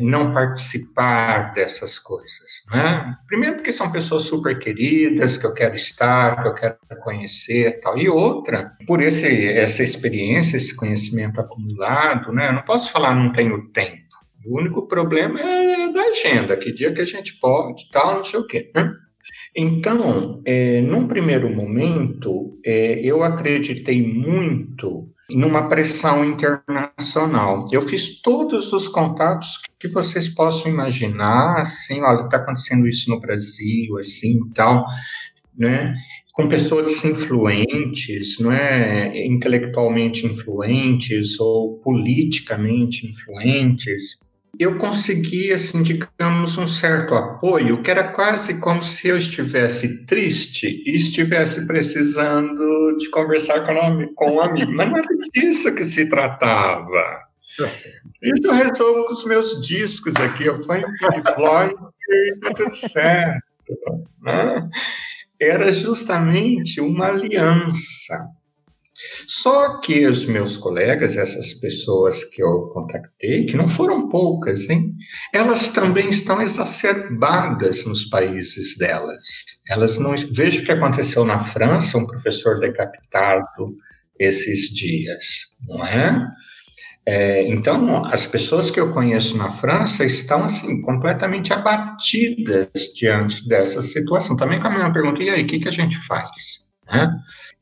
não participar dessas coisas, né? Primeiro porque são pessoas super queridas, que eu quero estar, que eu quero conhecer, tal. E outra, por essa experiência, esse conhecimento acumulado, né? Eu não posso falar não tenho tempo. O único problema é da agenda, que dia que a gente pode, tal, não sei o quê, né? Então, num primeiro momento, eu acreditei muito numa pressão internacional. Eu fiz todos os contatos que vocês possam imaginar, assim, olha, está acontecendo isso no Brasil, assim, tal, né? Com pessoas influentes, não é? Intelectualmente influentes ou politicamente influentes. Eu consegui, assim, digamos, um certo apoio, que era quase como se eu estivesse triste e estivesse precisando de conversar com um amigo. Mas não era disso que se tratava. Isso eu resolvo com os meus discos aqui. Eu fui um Pink Floyd e tá tudo certo, né? Era justamente uma aliança. Só que os meus colegas, essas pessoas que eu contactei, que não foram poucas, hein? Elas também estão exacerbadas nos países delas. Elas não... Veja o que aconteceu na França, um professor decapitado esses dias, não é? Então, as pessoas que eu conheço na França estão, assim, completamente abatidas diante dessa situação. Também com a minha pergunta, e aí, o que a gente faz? Né?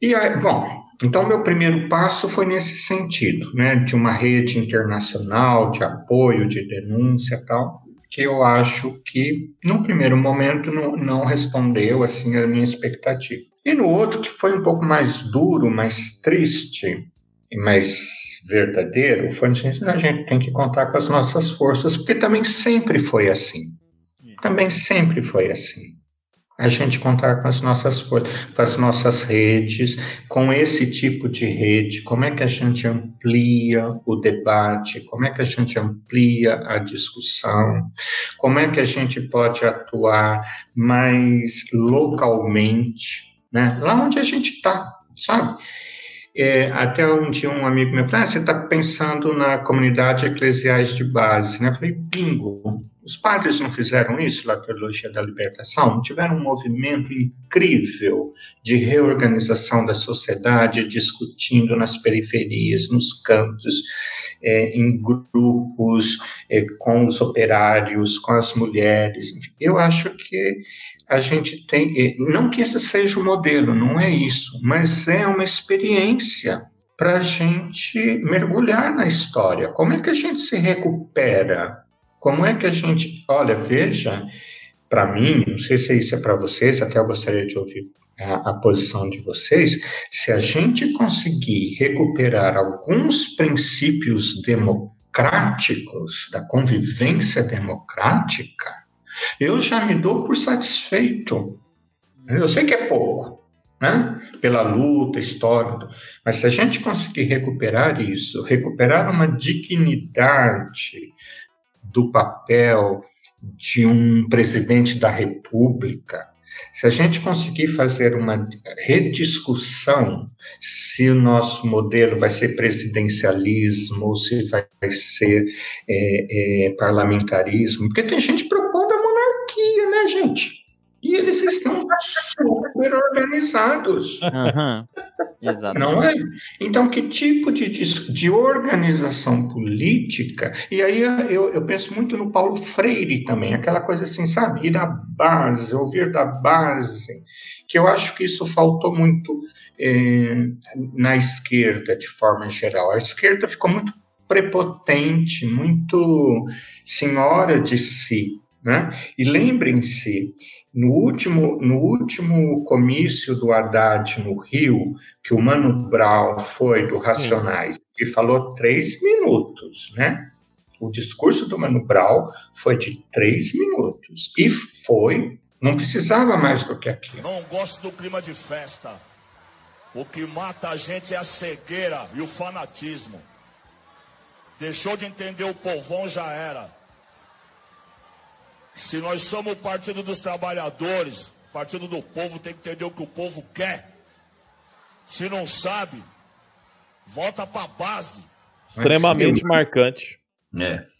E aí, bom... Então, meu primeiro passo foi nesse sentido, né, de uma rede internacional, de apoio, de denúncia e tal, que eu acho que, num primeiro momento, não respondeu, assim, à minha expectativa. E no outro, que foi um pouco mais duro, mais triste e mais verdadeiro, foi no sentido que a gente tem que contar com as nossas forças, porque também sempre foi assim. Também sempre foi assim. A gente contar com as nossas forças, com as nossas redes, com esse tipo de rede, como é que a gente amplia o debate, como é que a gente amplia a discussão, como é que a gente pode atuar mais localmente, né? Lá onde a gente está, sabe? Até um dia um amigo me falou, você está pensando na comunidade eclesiais de base, né? Eu falei, bingo, Os padres não fizeram isso na Teologia da Libertação? Tiveram um movimento incrível de reorganização da sociedade, discutindo nas periferias, nos cantos, em grupos, com os operários, com as mulheres. Enfim, eu acho que a gente tem... Não que esse seja o modelo, não é isso, mas é uma experiência para a gente mergulhar na história. Como é que a gente se recupera? Como é que a gente... Olha, veja, para mim, não sei se isso é para vocês, até eu gostaria de ouvir a posição de vocês, se a gente conseguir recuperar alguns princípios democráticos, da convivência democrática, eu já me dou por satisfeito. Eu sei que é pouco, né? Pela luta histórica, mas se a gente conseguir recuperar isso, recuperar uma dignidade do papel de um presidente da República, se a gente conseguir fazer uma rediscussão se o nosso modelo vai ser presidencialismo ou se vai ser parlamentarismo, porque tem gente propondo a monarquia, né, gente? E eles estão super organizados. Uhum. Não é? Então, que tipo de organização política? E aí eu penso muito no Paulo Freire também, aquela coisa assim, sabe? Ir à base, ouvir da base, que eu acho que isso faltou muito na esquerda, de forma geral. A esquerda ficou muito prepotente, muito senhora de si, né? E lembrem-se, no último comício do Haddad no Rio, que o Mano Brown foi do Racionais e falou 3 minutos, né? O discurso do Mano Brown foi de 3 minutos e não precisava mais do que aquilo. Não gosto do clima de festa. O que mata a gente é a cegueira e o fanatismo. Deixou de entender o povão, já era. Se nós somos o partido dos trabalhadores, o partido do povo, tem que entender o que o povo quer. Se não sabe, volta para a base. Extremamente marcante.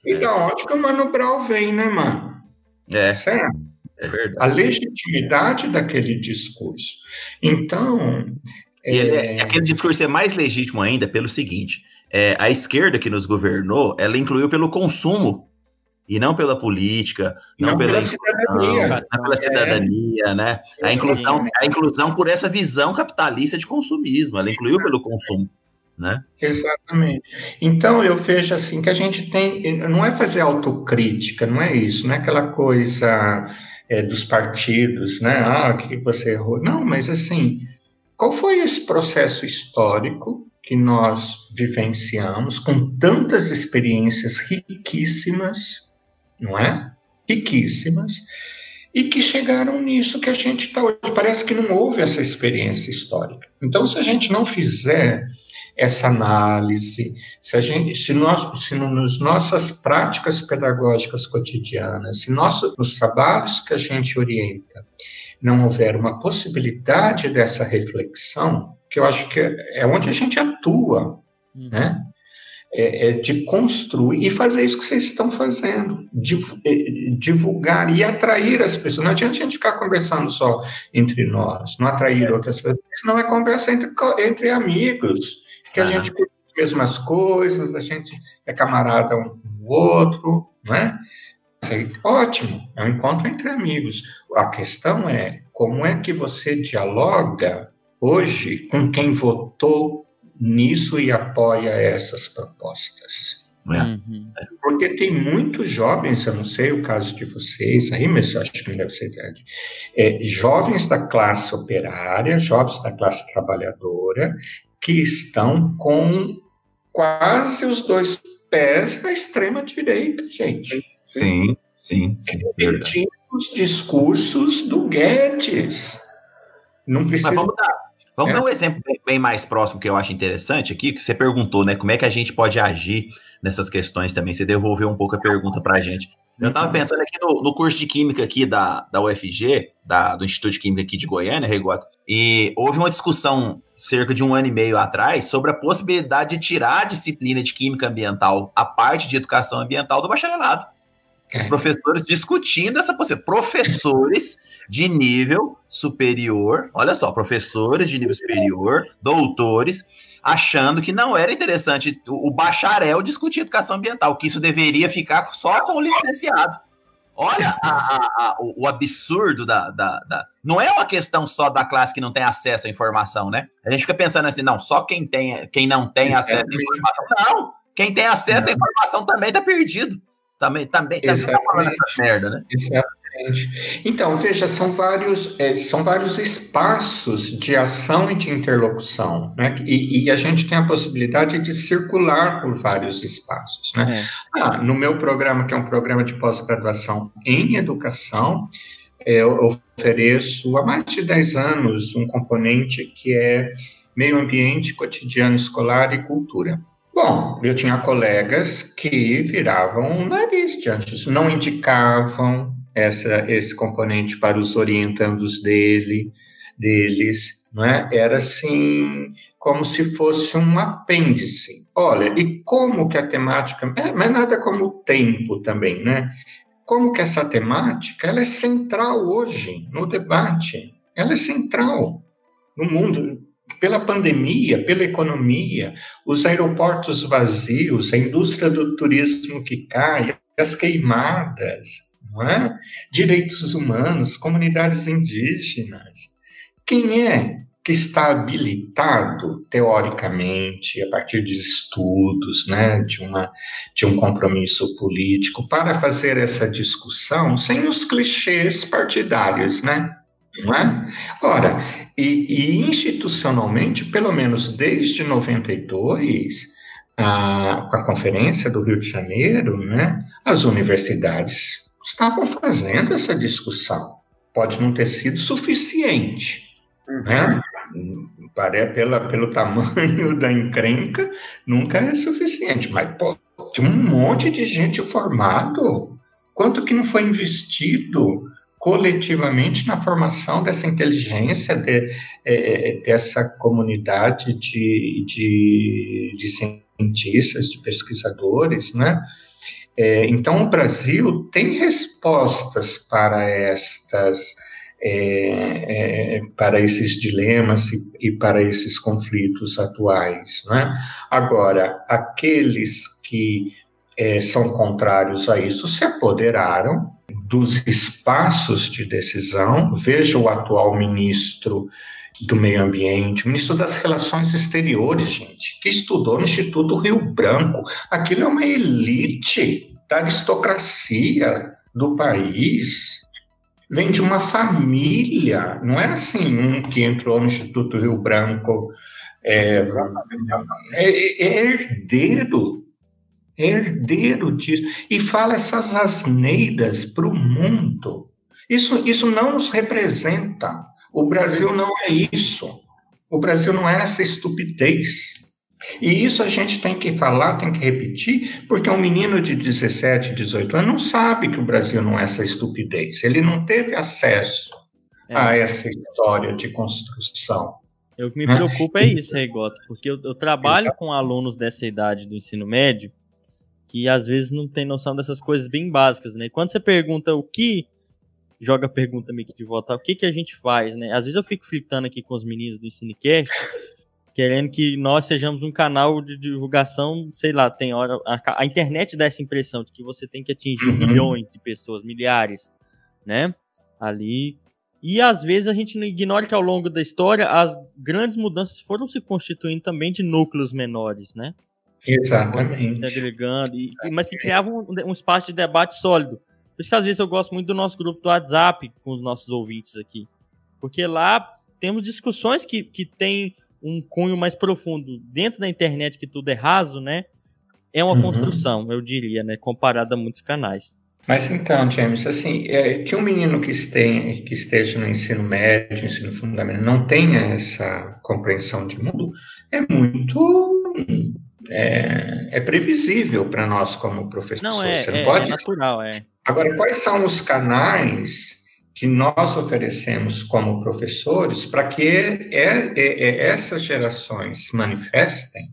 E da ótica o Mano Brown vem, né, mano? Certo? É verdade. A legitimidade daquele discurso. Então... aquele discurso é mais legítimo ainda pelo seguinte, a esquerda que nos governou, ela incluiu pelo consumo, e não pela política, não pela cidadania, não pela cidadania, né? A inclusão por essa visão capitalista de consumismo, ela incluiu pelo consumo, né? Exatamente. Então eu vejo assim que a gente tem, não é fazer autocrítica, não é isso, não é aquela coisa dos partidos, né? Ah, que você errou. Não, mas assim, qual foi esse processo histórico que nós vivenciamos com tantas experiências riquíssimas? Não é? Riquíssimas, e que chegaram nisso que a gente está hoje. Parece que não houve essa experiência histórica. Então, se a gente não fizer essa análise, se nas nossas práticas pedagógicas cotidianas, se nos trabalhos que a gente orienta, não houver uma possibilidade dessa reflexão, que eu acho que é onde a gente atua, né? De construir e fazer isso que vocês estão fazendo, divulgar e atrair as pessoas. Não adianta a gente ficar conversando só entre nós, não atrair outras pessoas, senão é conversa entre amigos, que a gente curte as mesmas coisas, a gente é camarada um do outro, né? Ótimo, é um encontro entre amigos. A questão é como é que você dialoga hoje com quem votou nisso e apoia essas propostas. Uhum. Porque tem muitos jovens, eu não sei o caso de vocês aí, mas eu acho que não deve ser grande, jovens da classe operária, jovens da classe trabalhadora, que estão com quase os 2 pés na extrema-direita, gente. Sim, sim. Repetindo os discursos do Guedes. Não precisa... Mas vamos dar um exemplo bem mais próximo que eu acho interessante aqui, que você perguntou, né? Como é que a gente pode agir nessas questões também? Você devolveu um pouco a pergunta para a gente. Eu estava pensando aqui no curso de Química aqui da UFG, do Instituto de Química aqui de Goiânia, Reigota, e houve uma discussão cerca de 1 ano e meio atrás sobre a possibilidade de tirar a disciplina de Química Ambiental, a parte de Educação Ambiental do bacharelado. Os professores discutindo essa possibilidade. Professores de nível superior, olha só, professores de nível superior, doutores, achando que não era interessante o bacharel discutir educação ambiental, que isso deveria ficar só com o licenciado. Olha o absurdo da... Não é uma questão só da classe que não tem acesso à informação, né? A gente fica pensando assim, não, só quem não tem acesso à informação. Não, quem tem acesso à informação também tá perdido. Também tá falando essa merda, né? Exatamente. Então, veja, são vários espaços de ação e de interlocução, né? E a gente tem a possibilidade de circular por vários espaços, né? É. No meu programa, que é um programa de pós-graduação em educação, eu ofereço há mais de 10 anos um componente que é meio ambiente, cotidiano escolar e cultura. Bom, eu tinha colegas que viravam o nariz diante disso, não indicavam esse componente para os orientandos deles, não é? Era assim, como se fosse um apêndice. Olha, e como que a temática... Mas nada como o tempo também, né? Como que essa temática, ela é central hoje no debate, ela é central no mundo... Pela pandemia, pela economia, os aeroportos vazios, a indústria do turismo que cai, as queimadas, não é? Direitos humanos, comunidades indígenas. Quem é que está habilitado, teoricamente, a partir de estudos, né, de um compromisso político, para fazer essa discussão sem os clichês partidários, né? Não é? Ora, e institucionalmente, pelo menos desde 92, com a Conferência do Rio de Janeiro, né, as universidades estavam fazendo essa discussão. Pode não ter sido suficiente, né? Pelo tamanho da encrenca, nunca é suficiente, mas pô, tem um monte de gente formado. Quanto que não foi investido coletivamente na formação dessa inteligência, dessa comunidade de cientistas, de pesquisadores, né? Então, o Brasil tem respostas para para esses dilemas e para esses conflitos atuais, né? Agora, aqueles que são contrários a isso se apoderaram dos espaços de decisão. Veja o atual ministro do Meio Ambiente, ministro das Relações Exteriores, gente, que estudou no Instituto Rio Branco. Aquilo é uma elite da aristocracia do país. Vem de uma família, não é assim um que entrou no Instituto Rio Branco, é herdeiro disso, e fala essas asneiras para o mundo. Isso não nos representa. O Brasil não é isso. O Brasil não é essa estupidez. E isso a gente tem que falar, tem que repetir, porque um menino de 17, 18 anos não sabe que o Brasil não é essa estupidez. Ele não teve acesso a essa história de construção. O que me preocupa é isso, Reigota, porque eu trabalho com alunos dessa idade do ensino médio que às vezes não tem noção dessas coisas bem básicas, né? Quando você pergunta joga a pergunta meio que de volta, o que a gente faz, né? Às vezes eu fico fritando aqui com os meninos do EnsinaCast, querendo que nós sejamos um canal de divulgação, sei lá, tem hora... A internet dá essa impressão de que você tem que atingir milhões de pessoas, milhares, né? Ali... E às vezes a gente não ignora que ao longo da história as grandes mudanças foram se constituindo também de núcleos menores, né? Exatamente. Agregando, mas que criavam um espaço de debate sólido. Por isso que às vezes eu gosto muito do nosso grupo do WhatsApp com os nossos ouvintes aqui. Porque lá temos discussões que têm um cunho mais profundo. Dentro da internet, que tudo é raso, né? É uma construção, eu diria, né? Comparada a muitos canais. Mas então, James, assim, que um menino que esteja no ensino médio, ensino fundamental, não tenha essa compreensão de mundo, é muito... É previsível para nós como professores. Não pode... natural, Agora, quais são os canais que nós oferecemos como professores para que essas gerações se manifestem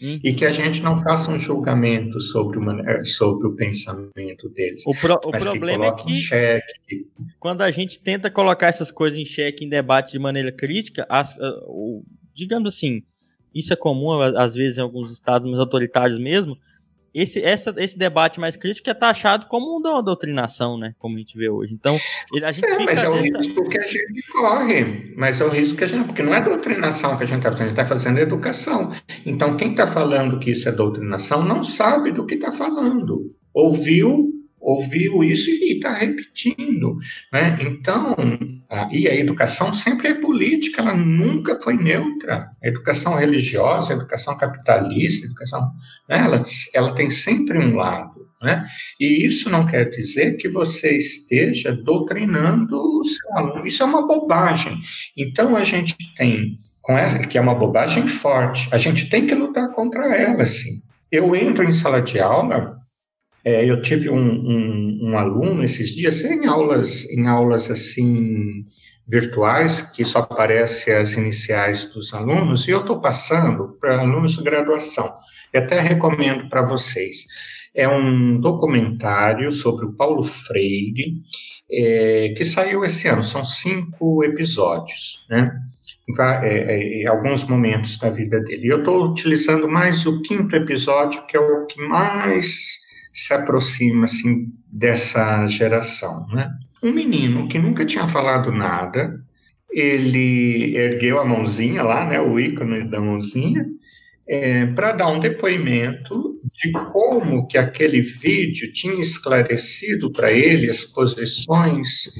E que a gente não faça um julgamento sobre o pensamento deles. O problema é que em xeque. Quando a gente tenta colocar essas coisas em xeque, em debate de maneira crítica, digamos assim, isso é comum às vezes em alguns estados mais autoritários mesmo, esse debate mais crítico é taxado como uma doutrinação, né? Como a gente vê hoje. Então, a gente fica, mas é o risco que a gente corre. Mas é o risco que a gente... Porque não é doutrinação que a gente está fazendo, a gente está fazendo educação. Então, quem está falando que isso é doutrinação não sabe do que está falando. Ouviu isso e está repetindo, né? Então, a educação sempre é política, ela nunca foi neutra. A educação religiosa, a educação capitalista, a educação, né, ela tem sempre um lado, né? E isso não quer dizer que você esteja doutrinando o seu aluno. Isso é uma bobagem. Então, a gente tem, com essa que é uma bobagem forte, a gente tem que lutar contra ela, assim. Eu entro em sala de aula... eu tive um aluno esses dias, em aulas assim, virtuais, que só aparecem as iniciais dos alunos, e eu estou passando para alunos de graduação. Eu até recomendo para vocês. É um documentário sobre o Paulo Freire, que saiu esse ano, são 5 episódios, né? Alguns momentos da vida dele. Eu estou utilizando mais o 5º episódio, que é o que mais... se aproxima, assim, dessa geração, né? Um menino que nunca tinha falado nada, ele ergueu a mãozinha lá, né, o ícone da mãozinha, para dar um depoimento de como que aquele vídeo tinha esclarecido para ele as posições,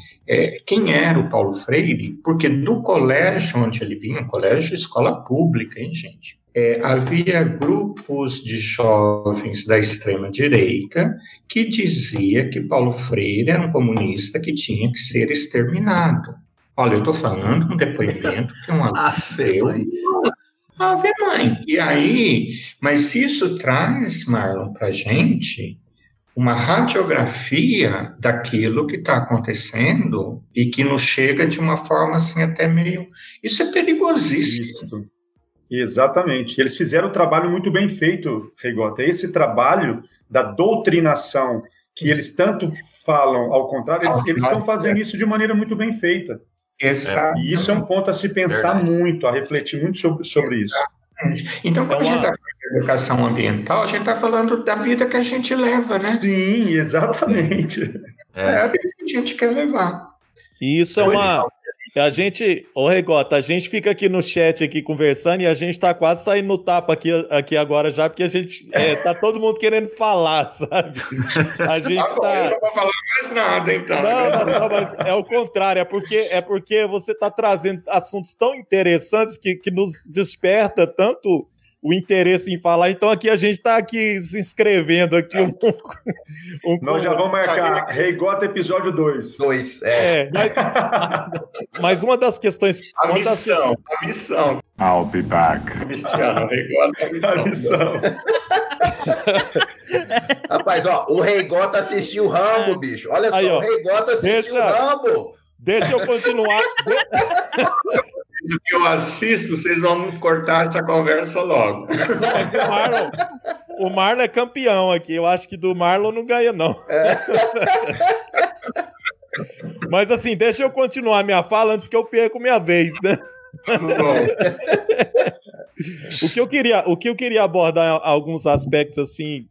quem era o Paulo Freire, porque do colégio onde ele vinha, colégio de escola pública, hein, gente? Havia grupos de jovens da extrema-direita que dizia que Paulo Freire era um comunista que tinha que ser exterminado. Olha, eu estou falando um depoimento que um aluno deu. Ave mãe! E aí, mas isso traz, Marlon, para a gente uma radiografia daquilo que está acontecendo e que nos chega de uma forma assim até meio... Isso é perigosíssimo. Isso. Exatamente. Eles fizeram um trabalho muito bem feito, Reigota. Esse trabalho da doutrinação que eles tanto falam ao contrário, eles estão fazendo isso de maneira muito bem feita. Exato. E isso é um ponto a se pensar muito, a refletir muito sobre isso. Então, quando a gente está falando de educação ambiental, a gente está falando da vida que a gente leva, né? Sim, exatamente. É a vida que a gente quer levar. E isso é uma... A gente, Reigota, a gente fica aqui no chat aqui conversando e a gente tá quase saindo no tapa aqui agora já, porque a gente tá todo mundo querendo falar, sabe? A gente tá... Eu não vou falar mais nada, então. Não, mas é o contrário, é porque você tá trazendo assuntos tão interessantes que nos desperta tanto o interesse em falar, então aqui a gente tá aqui se inscrevendo aqui Nós já vamos marcar Reigota episódio 2. 2, mas uma das questões... A missão. I'll be back. Cristiano, Reigota a missão. Rapaz, ó, o Reigota assistiu o Rambo, bicho. Olha só, aí, o Reigota assistiu o Rambo. Deixa eu continuar. Eu assisto, vocês vão cortar essa conversa logo. O Marlon é campeão aqui. Eu acho que do Marlon não ganha, não. Mas assim, deixa eu continuar minha fala antes que eu perco minha vez, né? O que eu queria abordar alguns aspectos assim,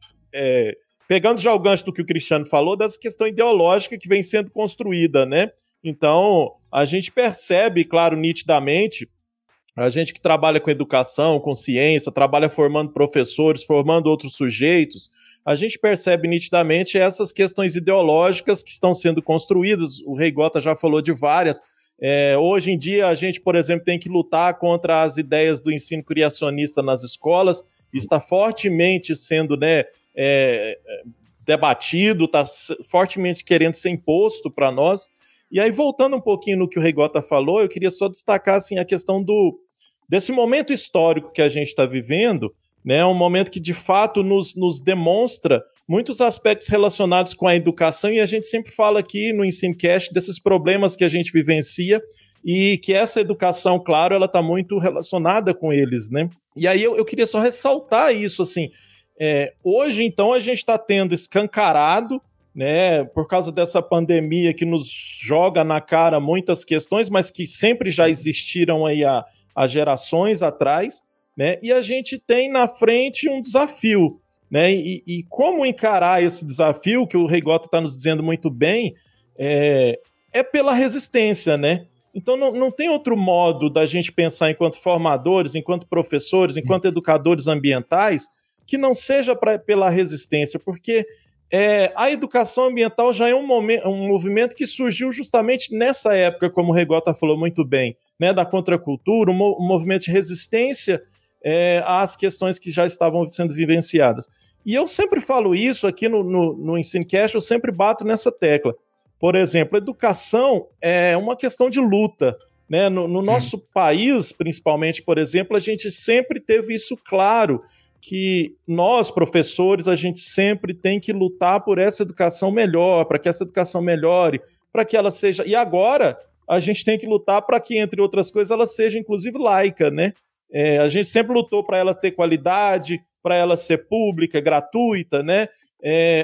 pegando já o gancho do que o Cristiano falou, dessa questão ideológica que vem sendo construída, né? Então, a gente percebe, claro, nitidamente, a gente que trabalha com educação, com ciência, trabalha formando professores, formando outros sujeitos, a gente percebe nitidamente essas questões ideológicas que estão sendo construídas. O Reigota já falou de várias. Hoje em dia, a gente, por exemplo, tem que lutar contra as ideias do ensino criacionista nas escolas. Está fortemente sendo, né, debatido, está fortemente querendo ser imposto para nós. E aí, voltando um pouquinho no que o Reigota falou, eu queria só destacar assim, a questão desse momento histórico que a gente está vivendo, né? Um momento que, de fato, nos demonstra muitos aspectos relacionados com a educação, e a gente sempre fala aqui no EnsinaCast desses problemas que a gente vivencia e que essa educação, claro, ela está muito relacionada com eles, né? E aí eu queria só ressaltar isso, assim, hoje, então, a gente está tendo escancarado, né, por causa dessa pandemia que nos joga na cara muitas questões, mas que sempre já existiram aí há gerações atrás, né, e a gente tem na frente um desafio, né, e como encarar esse desafio, que o Reigota está nos dizendo muito bem, é pela resistência, né? Então não tem outro modo da gente pensar enquanto formadores, enquanto professores, enquanto educadores ambientais, que não seja pela resistência, porque... a educação ambiental já é um movimento que surgiu justamente nessa época, como o Reigota falou muito bem, né, da contracultura, um movimento de resistência às questões que já estavam sendo vivenciadas. E eu sempre falo isso aqui no EnsinaCast, eu sempre bato nessa tecla. Por exemplo, educação é uma questão de luta, né? No nosso país, principalmente, por exemplo, a gente sempre teve isso claro, que nós, professores, a gente sempre tem que lutar por essa educação melhor, para que essa educação melhore, para que ela seja... E agora, a gente tem que lutar para que, entre outras coisas, ela seja, inclusive, laica, né? A gente sempre lutou para ela ter qualidade, para ela ser pública, gratuita, né?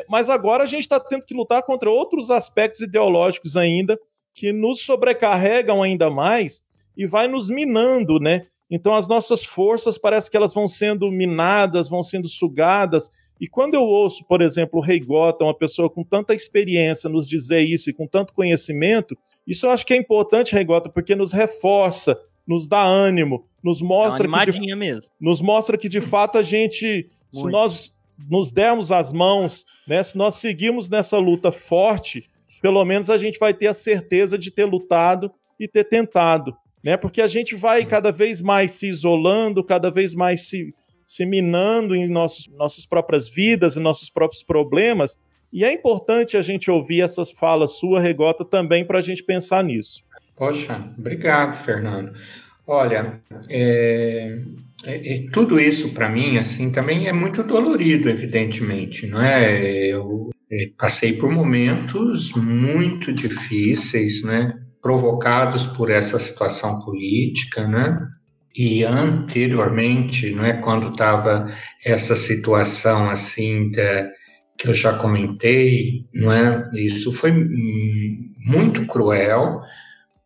Mas agora a gente está tendo que lutar contra outros aspectos ideológicos ainda, que nos sobrecarregam ainda mais e vai nos minando, né? Então as nossas forças parece que elas vão sendo minadas, vão sendo sugadas, e quando eu ouço, por exemplo, o Reigota, uma pessoa com tanta experiência, nos dizer isso e com tanto conhecimento, isso eu acho que é importante, Reigota, porque nos reforça, nos dá ânimo, nos mostra que de fato a gente, se nós nos dermos as mãos, né, se nós seguirmos nessa luta forte, pelo menos a gente vai ter a certeza de ter lutado e ter tentado. Né, porque a gente vai cada vez mais se isolando, cada vez mais se minando em nossas próprias vidas, em nossos próprios problemas, e é importante a gente ouvir essas falas sua, Reigota, também para a gente pensar nisso. Poxa, obrigado, Fernando. Olha, tudo isso para mim assim também é muito dolorido, evidentemente, não é? Eu passei por momentos muito difíceis, né? Provocados por essa situação política, né? E anteriormente, não é, quando estava essa situação assim que eu já comentei, não é? Isso foi muito cruel,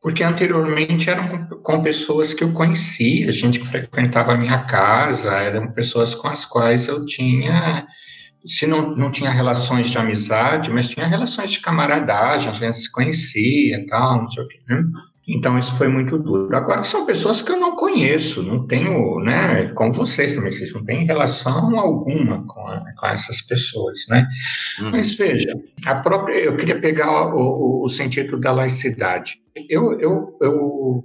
porque anteriormente eram com pessoas que eu conhecia, gente que frequentava a minha casa, eram pessoas com as quais eu tinha, se não tinha relações de amizade, mas tinha relações de camaradagem, a gente se conhecia e tal, não sei o quê, né? Então, isso foi muito duro. Agora, são pessoas que eu não conheço, não tenho, né, como vocês também, vocês não têm relação alguma com essas pessoas, né? Mas veja, eu queria pegar o sentido da laicidade. Eu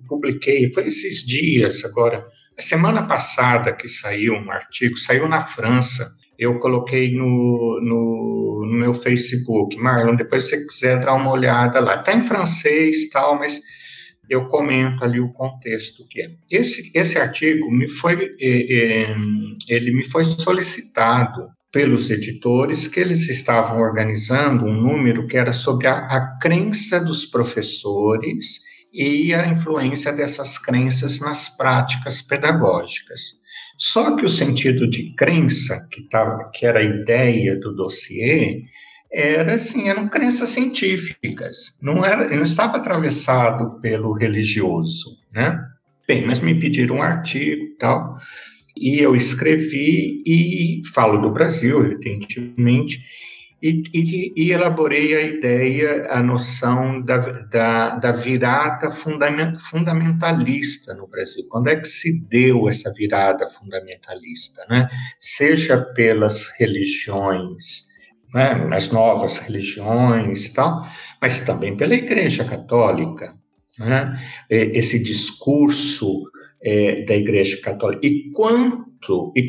publiquei, foi esses dias agora, a semana passada que saiu um artigo, saiu na França. Eu coloquei no meu Facebook, Marlon, depois se você quiser dar uma olhada lá. Está em francês e tal, mas eu comento ali o contexto que é. Esse artigo me foi solicitado pelos editores, que eles estavam organizando um número que era sobre a crença dos professores e a influência dessas crenças nas práticas pedagógicas. Só que o sentido de crença, que era a ideia do dossiê, eram crenças científicas, não estava atravessado pelo religioso, né? Bem, mas me pediram um artigo e tal, e eu escrevi e falo do Brasil, evidentemente, e elaborei a ideia, a noção da virada fundamentalista no Brasil. Quando é que se deu essa virada fundamentalista, né? Seja pelas religiões, né, as novas religiões e tal, mas também pela Igreja Católica, né? Esse discurso da Igreja Católica. E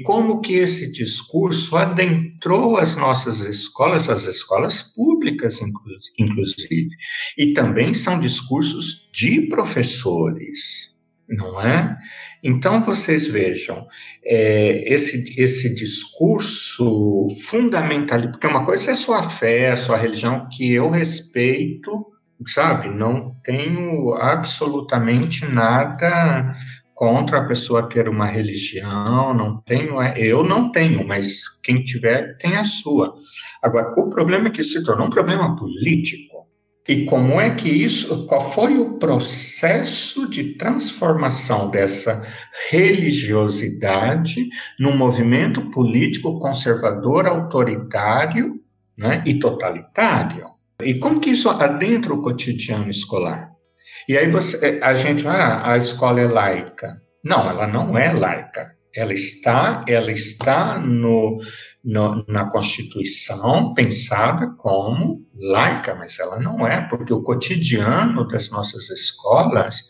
como que esse discurso adentrou as nossas escolas, as escolas públicas, inclusive. E também são discursos de professores, não é? Então, vocês vejam, esse discurso fundamental, porque uma coisa é a sua fé, a sua religião, que eu respeito, sabe, não tenho absolutamente nada contra a pessoa ter uma religião, não tenho, eu não tenho, mas quem tiver tem a sua. Agora, o problema é que se tornou um problema político. E como é que isso, qual foi o processo de transformação dessa religiosidade num movimento político conservador, autoritário, né, e totalitário? E como que isso adentra o cotidiano escolar? E aí a escola é laica. Não, ela não é laica. Ela está na Constituição pensada como laica, mas ela não é, porque o cotidiano das nossas escolas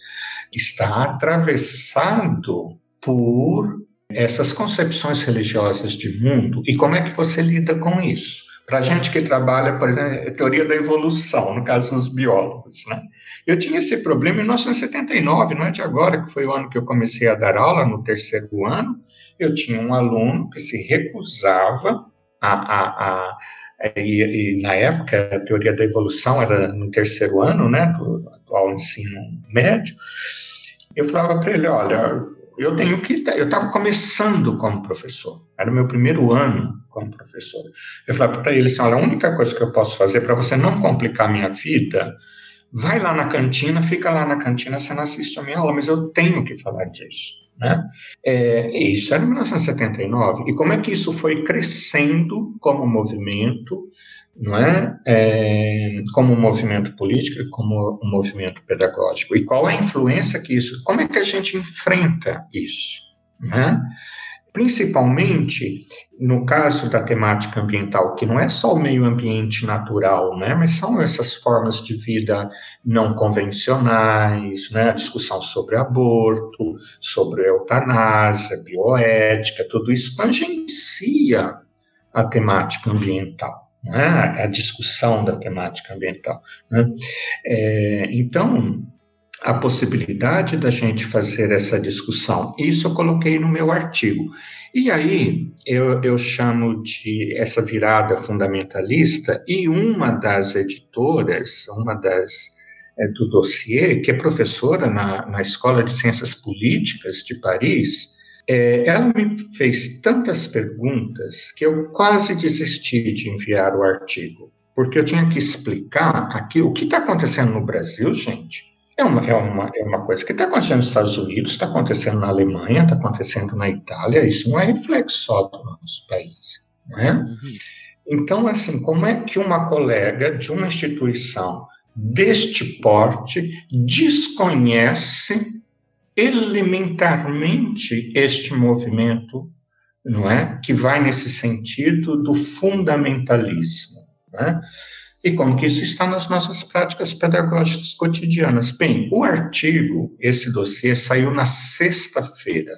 está atravessado por essas concepções religiosas de mundo. E como é que você lida com isso? Para a gente que trabalha, por exemplo, a teoria da evolução, no caso dos biólogos, né? Eu tinha esse problema em 1979, não é de agora, que foi o ano que eu comecei a dar aula, no terceiro ano, eu tinha um aluno que se recusava e na época, a teoria da evolução era no terceiro ano, né, do atual ensino médio, eu falava para ele, olha, eu estava começando como professor, era o meu primeiro ano como professor. Eu falava para ele assim, olha, a única coisa que eu posso fazer para você não complicar a minha vida, vai lá na cantina, fica lá na cantina, você não assiste a minha aula, mas eu tenho que falar disso, né? Isso era em 1979. E como é que isso foi crescendo como movimento, não é? Como um movimento político e como um movimento pedagógico. E qual é a influência que isso... Como é que a gente enfrenta isso, né? Principalmente no caso da temática ambiental, que não é só o meio ambiente natural, né, mas são essas formas de vida não convencionais, né, a discussão sobre aborto, sobre eutanásia, bioética, tudo isso tangencia a temática ambiental, né, a discussão da temática ambiental, né. Então, a possibilidade da gente fazer essa discussão. Isso eu coloquei no meu artigo. E aí eu chamo de essa virada fundamentalista, e uma das editoras, do dossiê, que é professora na Escola de Ciências Políticas de Paris, ela me fez tantas perguntas que eu quase desisti de enviar o artigo, porque eu tinha que explicar aqui o que está acontecendo no Brasil, gente. É uma coisa que está acontecendo nos Estados Unidos, está acontecendo na Alemanha, está acontecendo na Itália, isso não é reflexo só do nosso país, né? Então, assim, como é que uma colega de uma instituição deste porte desconhece elementarmente este movimento, não é? Que vai nesse sentido do fundamentalismo, né? E como que isso está nas nossas práticas pedagógicas cotidianas? Bem, o artigo, esse dossiê, saiu na sexta-feira,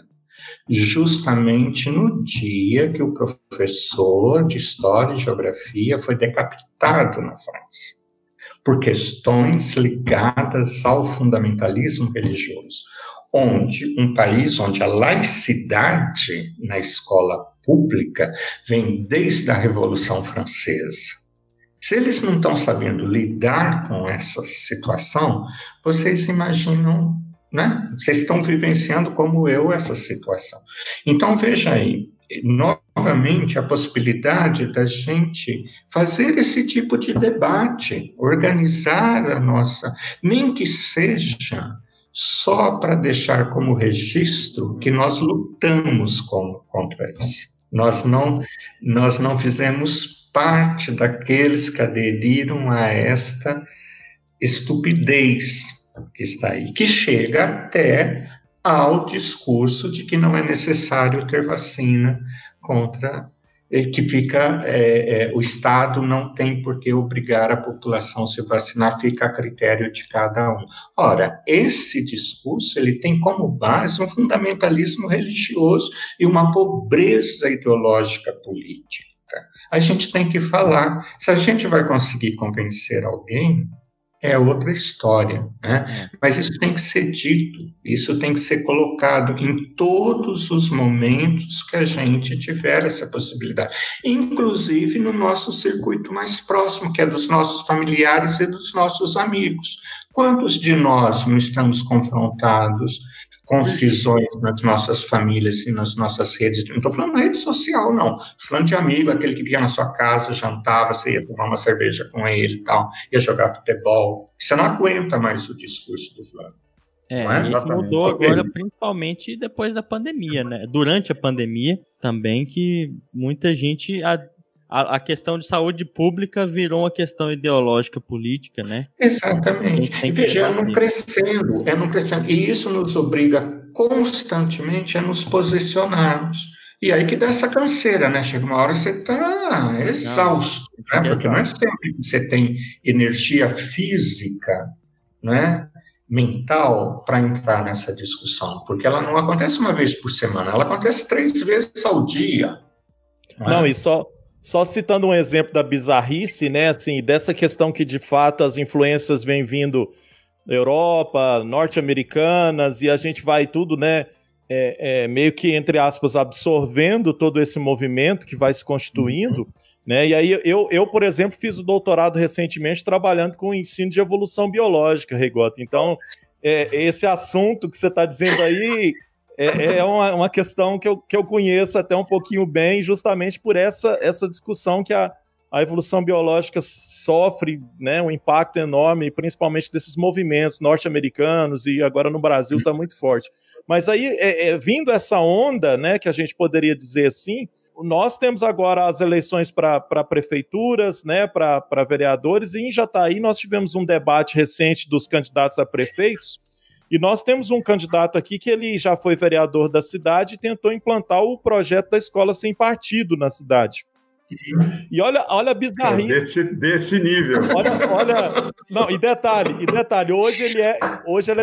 justamente no dia que o professor de História e Geografia foi decapitado na França, por questões ligadas ao fundamentalismo religioso, onde um país onde a laicidade na escola pública vem desde a Revolução Francesa. Se eles não estão sabendo lidar com essa situação, vocês imaginam, né? Vocês estão vivenciando como eu essa situação. Então, veja aí, novamente, a possibilidade da gente fazer esse tipo de debate, organizar a nossa, nem que seja só para deixar como registro que nós lutamos contra isso. Nós não fizemos parte daqueles que aderiram a esta estupidez que está aí, que chega até ao discurso de que não é necessário ter vacina contra, que fica, o Estado não tem por que obrigar a população a se vacinar, fica a critério de cada um. Ora, esse discurso, ele tem como base um fundamentalismo religioso e uma pobreza ideológica política. A gente tem que falar. Se a gente vai conseguir convencer alguém, é outra história, né? Mas isso tem que ser dito, isso tem que ser colocado em todos os momentos que a gente tiver essa possibilidade, inclusive no nosso circuito mais próximo, que é dos nossos familiares e dos nossos amigos. Quantos de nós não estamos confrontados com cisões nas nossas famílias e nas nossas redes? Não estou falando na rede social, não. Estou falando de amigo, aquele que vinha na sua casa, jantava, você ia tomar uma cerveja com ele e tal, ia jogar futebol. Você não aguenta mais o discurso do Flávio. Isso mudou agora, principalmente depois da pandemia, né? Durante a pandemia também, que muita gente... A questão de saúde pública virou uma questão ideológica política, né? Exatamente. Veja, é não crescendo. E isso nos obriga constantemente a nos posicionarmos. E aí que dá essa canseira, né? Chega uma hora que você está exausto, né? Porque não é sempre que você tem energia física, né, mental para entrar nessa discussão. Porque ela não acontece uma vez por semana, ela acontece 3 vezes ao dia. Não, e só citando um exemplo da bizarrice, né, assim, dessa questão que, de fato, as influências vêm vindo da Europa, norte-americanas, e a gente vai tudo, né, meio que, entre aspas, absorvendo todo esse movimento que vai se constituindo, né, e aí eu, por exemplo, fiz o doutorado recentemente trabalhando com o ensino de evolução biológica, Reigota, então, esse assunto que você está dizendo aí... É uma questão que eu conheço até um pouquinho bem, justamente por essa discussão que a evolução biológica sofre, né, um impacto enorme, principalmente desses movimentos norte-americanos, e agora no Brasil está muito forte. Mas aí, vindo essa onda, né, que a gente poderia dizer assim, nós temos agora as eleições para prefeituras, né, para vereadores, e em Jataí nós tivemos um debate recente dos candidatos a prefeitos. E nós temos um candidato aqui que ele já foi vereador da cidade e tentou implantar o projeto da escola sem partido na cidade. E olha a bizarrice. Desse nível. Olha, não, e detalhe, hoje ele é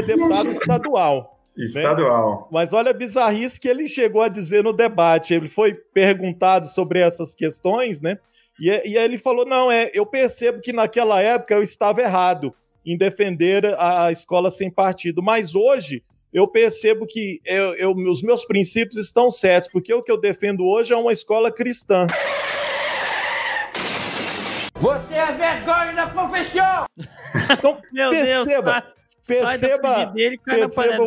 deputado estadual. Estadual. Né? Mas olha a bizarrice que ele chegou a dizer no debate. Ele foi perguntado sobre essas questões, né? E aí ele falou, eu percebo que naquela época eu estava errado em defender a escola sem partido, mas hoje eu percebo que os meus princípios estão certos, porque o que eu defendo hoje é uma escola cristã. Você é vergonha da profissão! Então, meu perceba, Deus, perceba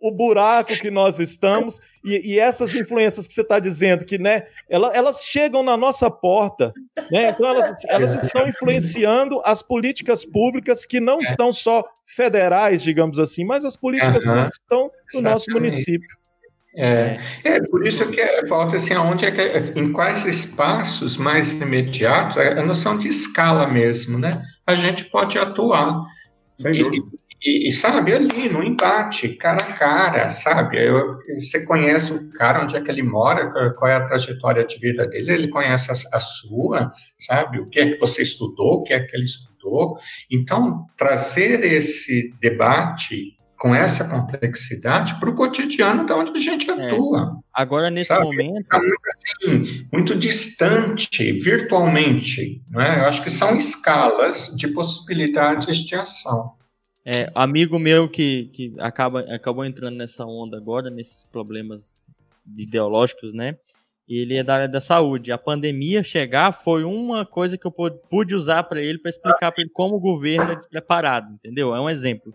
o buraco que nós estamos, e essas influências que você está dizendo, que, né, elas chegam na nossa porta, né? Então elas estão influenciando as políticas públicas que não estão só federais, digamos assim, mas as políticas públicas estão no nosso município. Por isso que falta assim, em quais espaços mais imediatos, a noção de escala mesmo, né? A gente pode atuar. Sem dúvida. E sabe, ali no embate, cara a cara, sabe, você conhece o cara, onde é que ele mora, qual é a trajetória de vida dele, ele conhece a sua, sabe, o que é que você estudou, o que é que ele estudou. Então, trazer esse debate com essa complexidade para o cotidiano de onde a gente atua. Agora, nesse momento... Tá muito, assim, muito distante, virtualmente, né? Eu acho que são escalas de possibilidades de ação. Amigo meu que acabou entrando nessa onda agora, nesses problemas ideológicos, né? Ele é da área da saúde. A pandemia chegar foi uma coisa que eu pude usar para ele, para explicar para ele como o governo é despreparado, entendeu? É um exemplo.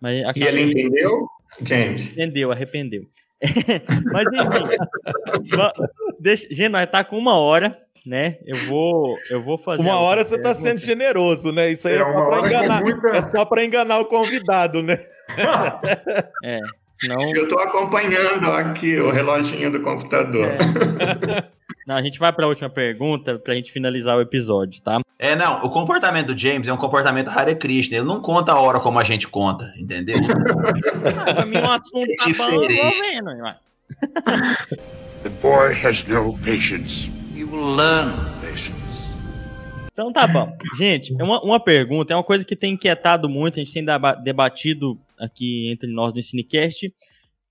Mas e ele entendeu, James? Entendeu, arrependeu. Mas enfim, gente, nós tá com 1 hora. Né? Eu vou fazer... 1 hora você está sendo generoso, né? Isso aí é só para enganar o convidado, né? Senão... Eu estou acompanhando aqui o reloginho do computador. Não, a gente vai para a última pergunta para a gente finalizar o episódio, tá? O comportamento do James é um comportamento Hare Krishna. Ele não conta a hora como a gente conta, entendeu? Para mim, o assunto tá bom, eu tô vendo. The boy has no patience. Então tá bom. Gente, uma pergunta, é uma coisa que tem inquietado muito, a gente tem debatido aqui entre nós no EnsinaCast,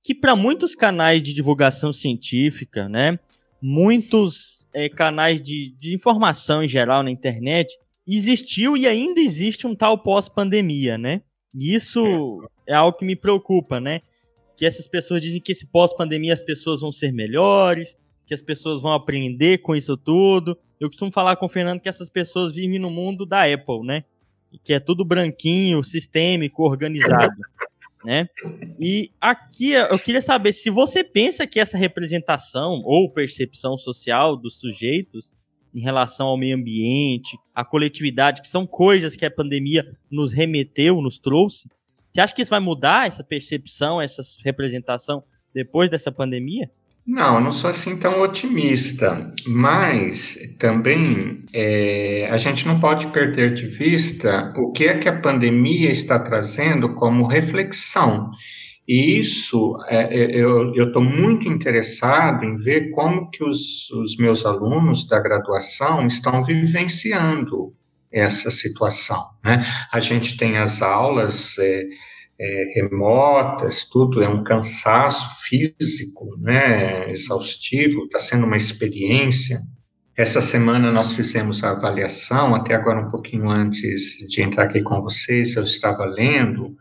que para muitos canais de divulgação científica, né, muitos canais de informação em geral na internet, existiu e ainda existe um tal pós-pandemia, né? E isso é algo que me preocupa, né? Que essas pessoas dizem que esse pós-pandemia as pessoas vão ser melhores, que as pessoas vão aprender com isso tudo. Eu costumo falar com o Fernando que essas pessoas vivem no mundo da Apple, né? Que é tudo branquinho, sistêmico, organizado, né? E aqui eu queria saber se você pensa que essa representação ou percepção social dos sujeitos em relação ao meio ambiente, à coletividade, que são coisas que a pandemia nos remeteu, nos trouxe, você acha que isso vai mudar, essa percepção, essa representação, depois dessa pandemia? Não, eu não sou assim tão otimista, mas também a gente não pode perder de vista o que é que a pandemia está trazendo como reflexão. E isso, eu estou muito interessado em ver como que os meus alunos da graduação estão vivenciando essa situação, né? A gente tem as aulas remotas, tudo é um cansaço físico, né, exaustivo, está sendo uma experiência. Essa semana nós fizemos a avaliação, até agora um pouquinho antes de entrar aqui com vocês, eu estava lendo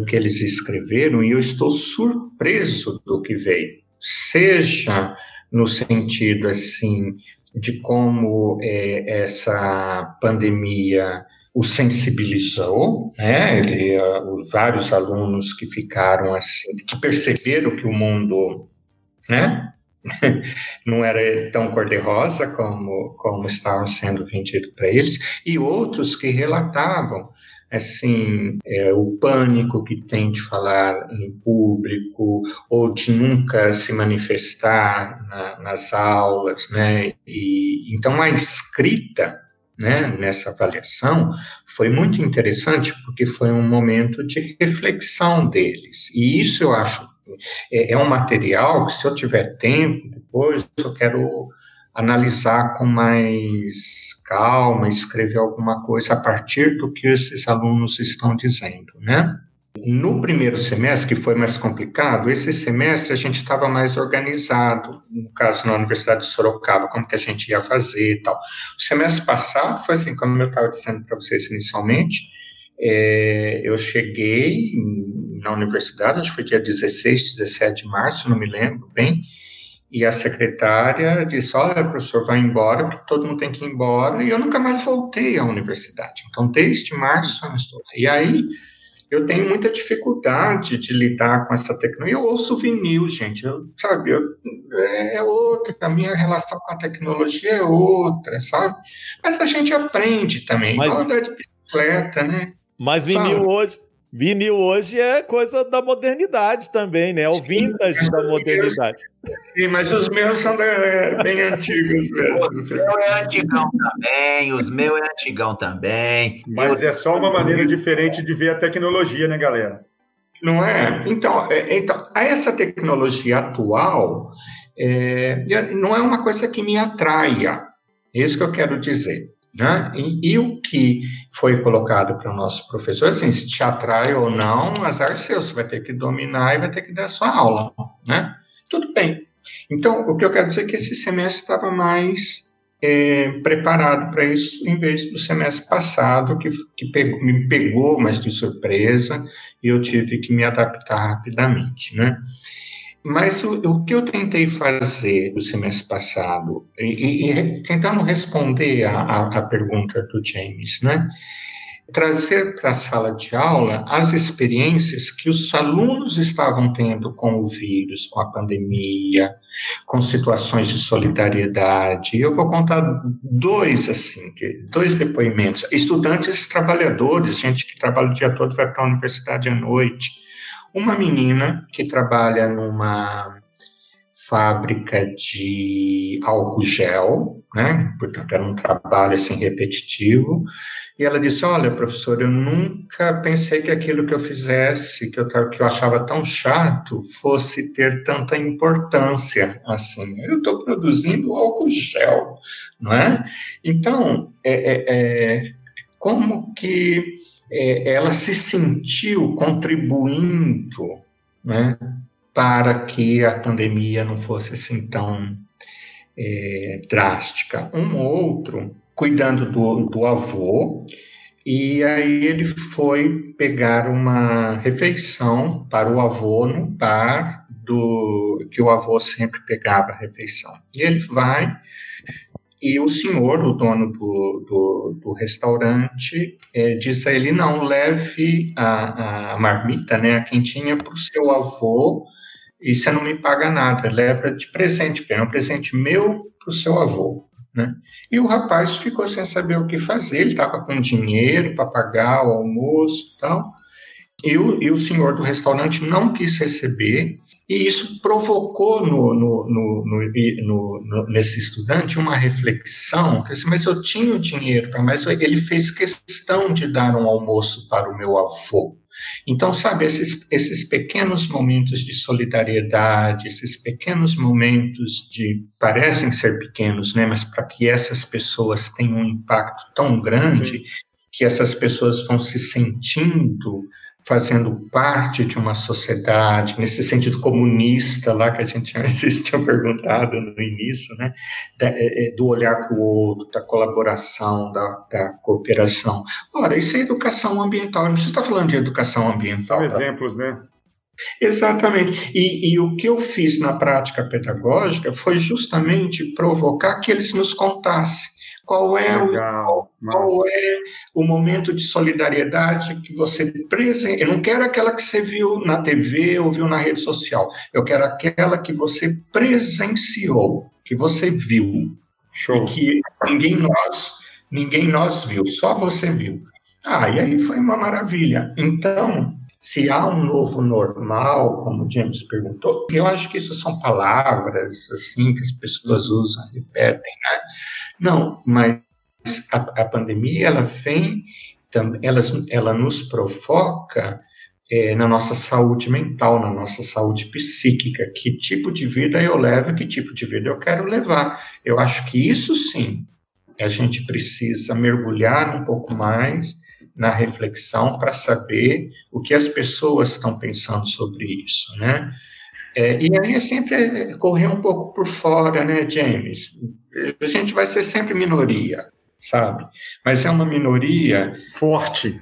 o que eles escreveram e eu estou surpreso do que veio. Seja no sentido, assim, de como essa pandemia o sensibilizou, né? Ele, vários alunos que ficaram assim, que perceberam que o mundo, né, não era tão cor-de-rosa como estava sendo vendido para eles, e outros que relatavam assim, o pânico que tem de falar em público ou de nunca se manifestar nas aulas, né? E então a escrita, né, nessa avaliação foi muito interessante porque foi um momento de reflexão deles, e isso eu acho é um material que, se eu tiver tempo depois, eu quero analisar com mais calma, escrever alguma coisa a partir do que esses alunos estão dizendo, né? No primeiro semestre, que foi mais complicado, esse semestre a gente estava mais organizado, no caso na Universidade de Sorocaba, como que a gente ia fazer e tal. O semestre passado foi assim, como eu estava dizendo para vocês inicialmente, eu cheguei na universidade, acho que foi dia 16, 17 de março, não me lembro bem, e a secretária disse, olha, professor, vai embora, porque todo mundo tem que ir embora, e eu nunca mais voltei à universidade. Então, desde março, eu não estou lá. E aí, eu tenho muita dificuldade de lidar com essa tecnologia. Eu ouço vinil, gente, é outra, a minha relação com a tecnologia é outra, sabe? Mas a gente aprende também, igual andar de bicicleta, né? Mas vinil hoje... Vinil hoje é coisa da modernidade também, né? O vintage da modernidade. Sim, mas os meus são bem antigos mesmo. O meu é antigão também, Mas é só uma maneira diferente de ver a tecnologia, né, galera? Não é? Então essa tecnologia atual não é uma coisa que me atraia. É isso que eu quero dizer. Né? E o que foi colocado para o nosso professor, assim, se te atrai ou não, azar seu, você vai ter que dominar e vai ter que dar a sua aula, né? Tudo bem. Então, o que eu quero dizer é que esse semestre estava mais preparado para isso, em vez do semestre passado, me pegou mais de surpresa e eu tive que me adaptar rapidamente, né? Mas o que eu tentei fazer no semestre passado, e tentando responder à pergunta do James, né? Trazer para a sala de aula as experiências que os alunos estavam tendo com o vírus, com a pandemia, com situações de solidariedade. Eu vou contar dois depoimentos. Estudantes trabalhadores, gente que trabalha o dia todo e vai para a universidade à noite. Uma menina que trabalha numa fábrica de álcool gel, né? Portanto, era um trabalho assim, repetitivo, e ela disse, olha, professor, eu nunca pensei que aquilo que eu fizesse, que eu achava tão chato, fosse ter tanta importância, assim, eu estou produzindo álcool gel, não é? Então, como que... ela se sentiu contribuindo, né, para que a pandemia não fosse assim tão drástica. Um outro cuidando do avô, e aí ele foi pegar uma refeição para o avô no bar que o avô sempre pegava a refeição. E ele vai, e o senhor, o dono do restaurante, diz a ele, não, leve a marmita, né, a quentinha, para o seu avô, e você não me paga nada, leva de presente, é um presente meu para o seu avô. Né? E o rapaz ficou sem saber o que fazer, ele estava com dinheiro para pagar o almoço e tal, e o senhor do restaurante não quis receber, e isso provocou nesse estudante uma reflexão, que assim, mas eu tinha o dinheiro, mas ele fez questão de dar um almoço para o meu avô. Então, sabe, esses pequenos momentos de solidariedade, esses pequenos momentos parecem ser pequenos, né, mas para que essas pessoas tenham um impacto tão grande, que essas pessoas vão se sentindo fazendo parte de uma sociedade, nesse sentido comunista lá que vocês tinham perguntado no início, né, do olhar para o outro, da colaboração, da cooperação. Ora, isso é educação ambiental, não se está falando de educação ambiental. São exemplos, né? Exatamente, e o que eu fiz na prática pedagógica foi justamente provocar que eles nos contassem qual é o momento de solidariedade que você presente. Eu não quero aquela que você viu na TV ou viu na rede social. Eu quero aquela que você presenciou, que você viu. Show. E que ninguém nós viu, só você viu. Ah, e aí foi uma maravilha. Então, se há um novo normal, como o James perguntou, eu acho que isso são palavras assim, que as pessoas usam, repetem, né? Não, mas a pandemia, ela vem, ela nos provoca na nossa saúde mental, na nossa saúde psíquica, que tipo de vida eu levo, que tipo de vida eu quero levar. Eu acho que isso sim, a gente precisa mergulhar um pouco mais na reflexão para saber o que as pessoas estão pensando sobre isso, né? E aí é sempre correr um pouco por fora, né, James? A gente vai ser sempre minoria, sabe? Mas é uma minoria... Forte,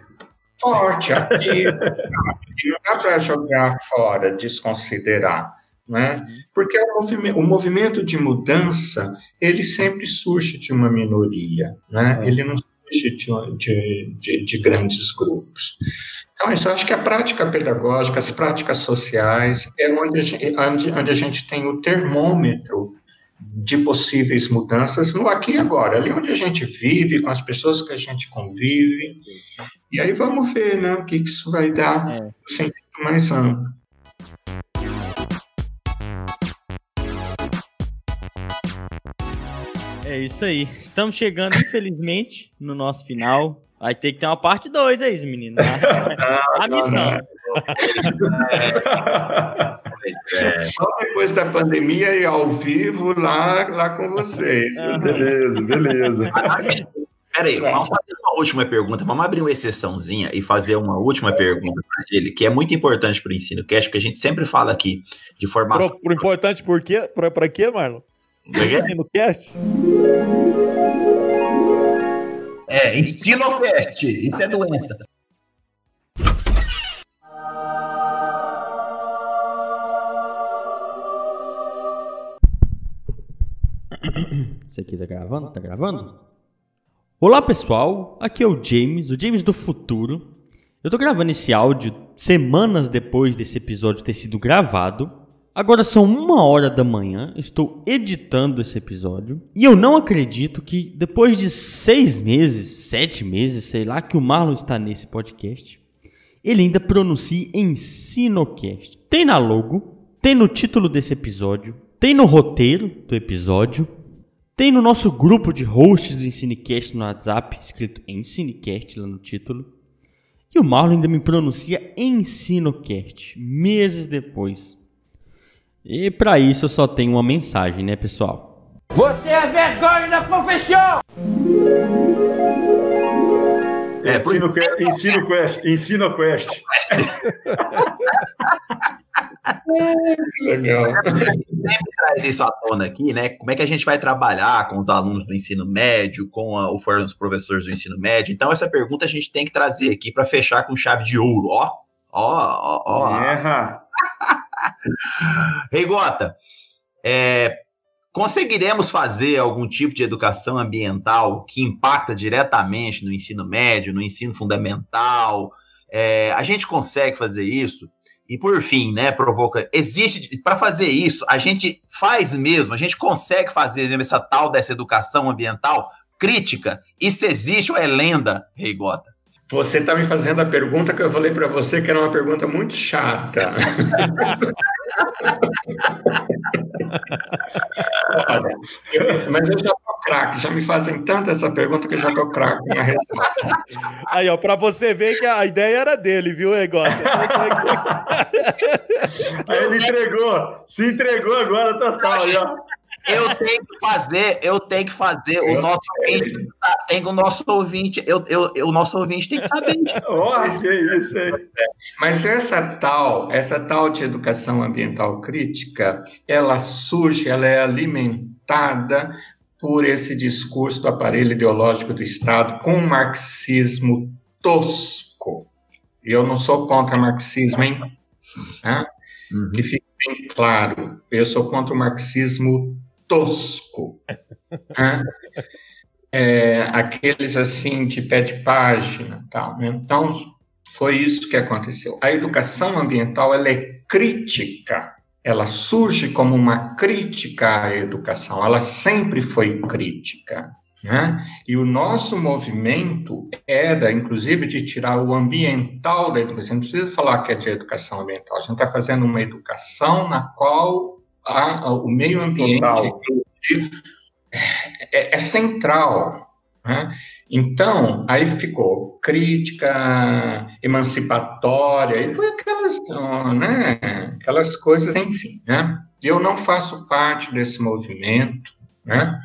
ativa. Não dá para jogar fora, desconsiderar, né? Porque o movimento de mudança, ele sempre surge de uma minoria, né? Ele não de grandes grupos. Então, isso, eu acho que a prática pedagógica, as práticas sociais, é onde a gente tem o termômetro de possíveis mudanças no aqui e agora, ali onde a gente vive, com as pessoas que a gente convive. E aí vamos ver, né, o que isso vai dar no sentido mais amplo. É isso aí. Estamos chegando, infelizmente, no nosso final. Vai ter que ter uma parte 2 aí, menino. A missão. Só depois da pandemia e ao vivo lá com vocês. Beleza. Peraí, vamos fazer uma última pergunta. Vamos abrir uma exceçãozinha e fazer uma última pergunta para ele, que é muito importante para o EnsinaCast, porque a gente sempre fala aqui de formação. Por importante por quê? Para quê, Marlon? EnsinaCast? É, EnsinaCast. Isso é doença. Isso aqui tá gravando? Tá gravando? Olá, pessoal. Aqui é o James do futuro. Eu tô gravando esse áudio semanas depois desse episódio ter sido gravado. Agora são 1h da manhã, estou editando esse episódio e eu não acredito que depois de 6 meses, 7 meses, sei lá, que o Marlon está nesse podcast, ele ainda pronuncie EnsinaCast. Tem na logo, tem no título desse episódio, tem no roteiro do episódio, tem no nosso grupo de hosts do EnsinaCast no WhatsApp, escrito EnsinaCast lá no título, e o Marlon ainda me pronuncia EnsinaCast, meses depois. E pra isso eu só tenho uma mensagem, né, pessoal? Você é vergonha da profissão! EnsinaCast. Que legal. sempre traz isso à tona aqui, né? Como é que a gente vai trabalhar com os alunos do ensino médio, com o fórum dos professores do ensino médio? Então, essa pergunta a gente tem que trazer aqui para fechar com chave de ouro. Ó. É. Reigota, conseguiremos fazer algum tipo de educação ambiental que impacta diretamente no ensino médio, no ensino fundamental? A gente consegue fazer isso? E por fim, né, provoca, existe, para fazer isso, a gente faz mesmo, a gente consegue fazer mesmo essa tal dessa educação ambiental crítica? Isso existe ou é lenda, Reigota? Você está me fazendo a pergunta que eu falei para você, que era uma pergunta muito chata. Olha, mas eu já tô craque, já me fazem tanto essa pergunta que eu já tô craque na resposta. Aí, ó, para você ver que a ideia era dele, viu, Reigota? Aí ele entregou, se entregou agora total, ó. Eu tenho que fazer o nosso ouvinte tem que saber. Nossa, que isso aí. Mas essa tal de educação ambiental crítica, ela surge, ela é alimentada por esse discurso do aparelho ideológico do Estado com um marxismo tosco. Eu não sou contra marxismo, hein? Uhum. Que fique bem claro, eu sou contra o marxismo tosco. Aqueles assim de pé de página, tal, né? Então foi isso que aconteceu. A educação ambiental, ela é crítica, ela surge como uma crítica à educação, ela sempre foi crítica, né? E o nosso movimento era, inclusive, de tirar o ambiental da educação. Não precisa falar que é de educação ambiental, a gente está fazendo uma educação na qual o meio ambiente é central, né? Então, aí ficou crítica emancipatória, e foi aquelas, né, aquelas coisas, enfim, né? Eu não faço parte desse movimento, né?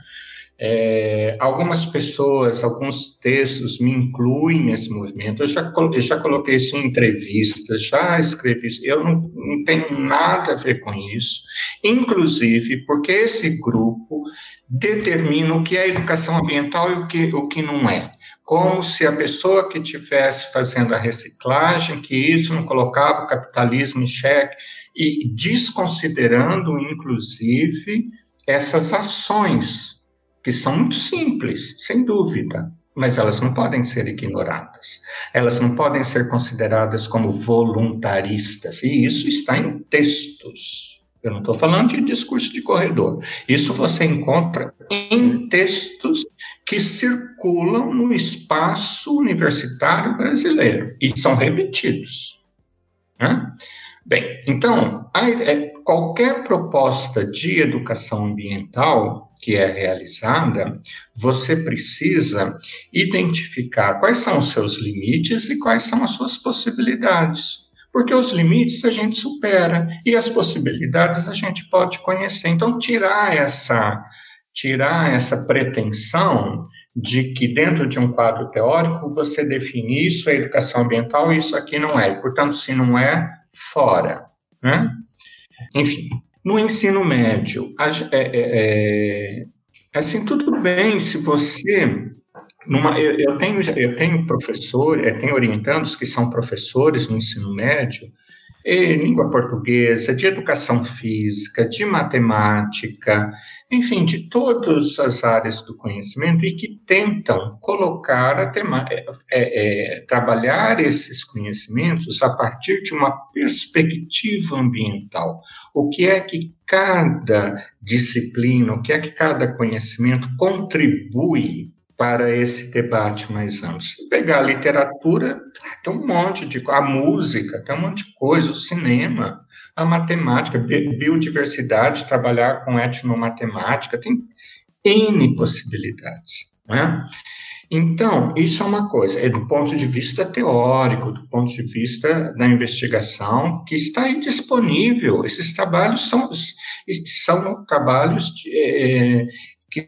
Algumas pessoas, alguns textos me incluem nesse movimento. Eu já coloquei isso em entrevistas, já escrevi isso. Eu não tenho nada a ver com isso, inclusive porque esse grupo determina o que é educação ambiental e o que não é. Como se a pessoa que estivesse fazendo a reciclagem, que isso não colocava o capitalismo em xeque, e desconsiderando, inclusive, essas ações, que são muito simples, sem dúvida, mas elas não podem ser ignoradas. Elas não podem ser consideradas como voluntaristas, e isso está em textos. Eu não estou falando de discurso de corredor. Isso você encontra em textos que circulam no espaço universitário brasileiro e são repetidos, né? Bem, então, qualquer proposta de educação ambiental que é realizada, você precisa identificar quais são os seus limites e quais são as suas possibilidades. Porque os limites a gente supera e as possibilidades a gente pode conhecer. Então, tirar essa pretensão de que dentro de um quadro teórico você define isso é educação ambiental e isso aqui não é. Portanto, se não é, fora, né? Enfim. No ensino médio, assim, tudo bem se você... Eu tenho professores, tenho orientandos que são professores no ensino médio, em língua portuguesa, de educação física, de matemática, enfim, de todas as áreas do conhecimento, e que tentam colocar trabalhar esses conhecimentos a partir de uma perspectiva ambiental. O que é que cada disciplina, o que é que cada conhecimento contribui para esse debate mais amplo. Se pegar a literatura, tem um monte de coisa, a música, tem um monte de coisa, o cinema, a matemática, biodiversidade, trabalhar com etnomatemática, tem N possibilidades, né? Então, isso é uma coisa, do ponto de vista teórico, do ponto de vista da investigação, que está aí disponível. Esses trabalhos são trabalhos que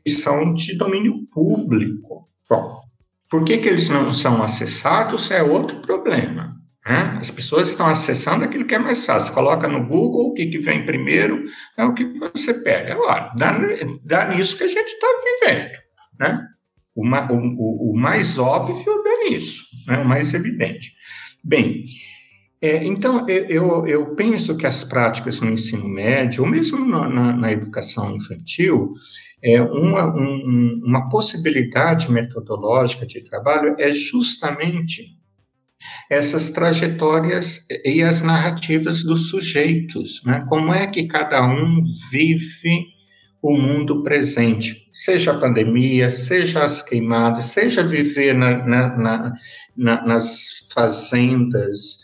são de domínio público. Bom, por que eles não são acessados é outro problema, Né? As pessoas estão acessando aquilo que é mais fácil. Você coloca no Google o que, que vem primeiro, é o que você pega. Agora, dá nisso que a gente está vivendo. Né? O mais óbvio dá nisso, né? O mais evidente. Bem, então eu penso que as práticas no ensino médio, ou mesmo na educação infantil, uma possibilidade metodológica de trabalho é justamente essas trajetórias e as narrativas dos sujeitos, né? Como é que cada um vive o mundo presente, seja a pandemia, seja as queimadas, seja viver nas fazendas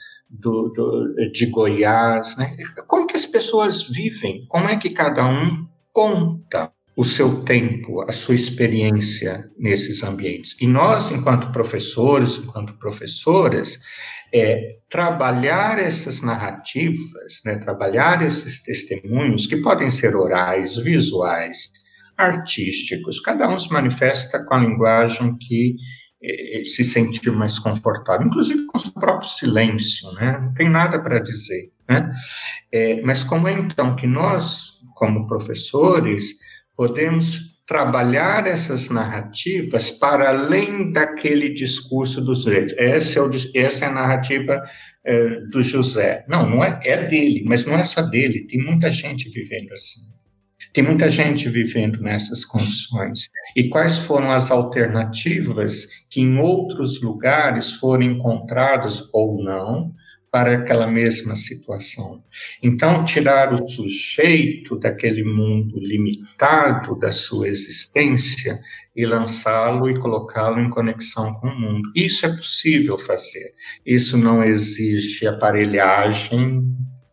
de Goiás, né? Como que as pessoas vivem, como é que cada um conta o seu tempo, a sua experiência nesses ambientes. E nós, enquanto professores, enquanto professoras, trabalhar essas narrativas, né, trabalhar esses testemunhos, que podem ser orais, visuais, artísticos, cada um se manifesta com a linguagem que se sentir mais confortável, inclusive com o próprio silêncio, né? Não tem nada para dizer. Né? Mas como é, então, que nós, como professores, podemos trabalhar essas narrativas para além daquele discurso dos direitos. Essa é a narrativa do José. Não é dele, mas não é só dele. Tem muita gente vivendo assim. Tem muita gente vivendo nessas condições. E quais foram as alternativas que em outros lugares foram encontradas ou não para aquela mesma situação. Então, tirar o sujeito daquele mundo limitado da sua existência e lançá-lo e colocá-lo em conexão com o mundo. Isso é possível fazer. Isso não exige aparelhagem,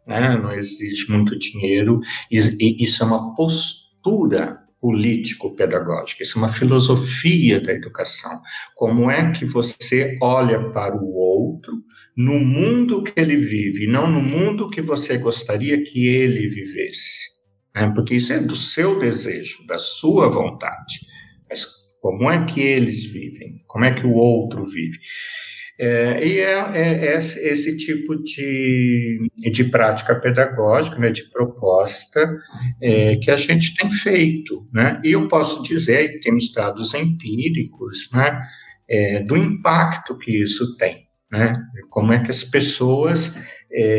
né? Não exige muito dinheiro. Isso é uma postura político-pedagógica, isso é uma filosofia da educação. Como é que você olha para o outro no mundo que ele vive, não no mundo que você gostaria que ele vivesse, né? Porque isso é do seu desejo, da sua vontade. Mas como é que eles vivem? Como é que o outro vive? Esse tipo de prática pedagógica, né, de proposta que a gente tem feito, né? E eu posso dizer que temos dados empíricos, né, do impacto que isso tem, né? Como é que as pessoas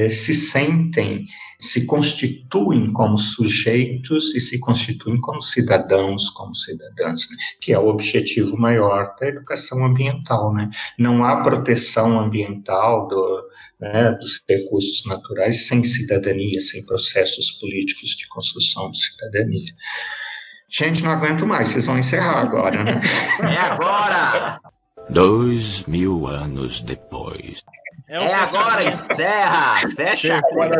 se sentem, se constituem como sujeitos e se constituem como cidadãos, como cidadãs, né? Que é o objetivo maior da educação ambiental, né? Não há proteção ambiental dos recursos naturais sem cidadania, sem processos políticos de construção de cidadania. Gente, não aguento mais, vocês vão encerrar agora, né? É agora! 2000 anos depois. É agora, encerra! Fecha a cortina!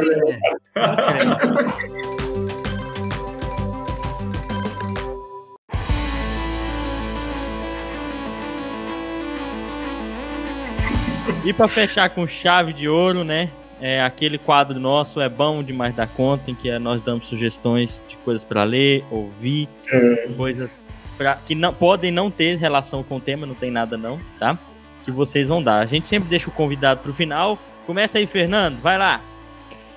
E pra fechar com chave de ouro, né? Aquele quadro nosso é bom demais da conta, em que nós damos sugestões de coisas pra ler, ouvir, coisas que não, podem não ter relação com o tema, não tem nada não, tá? Que vocês vão dar. A gente sempre deixa o convidado pro final. Começa aí, Fernando, vai lá.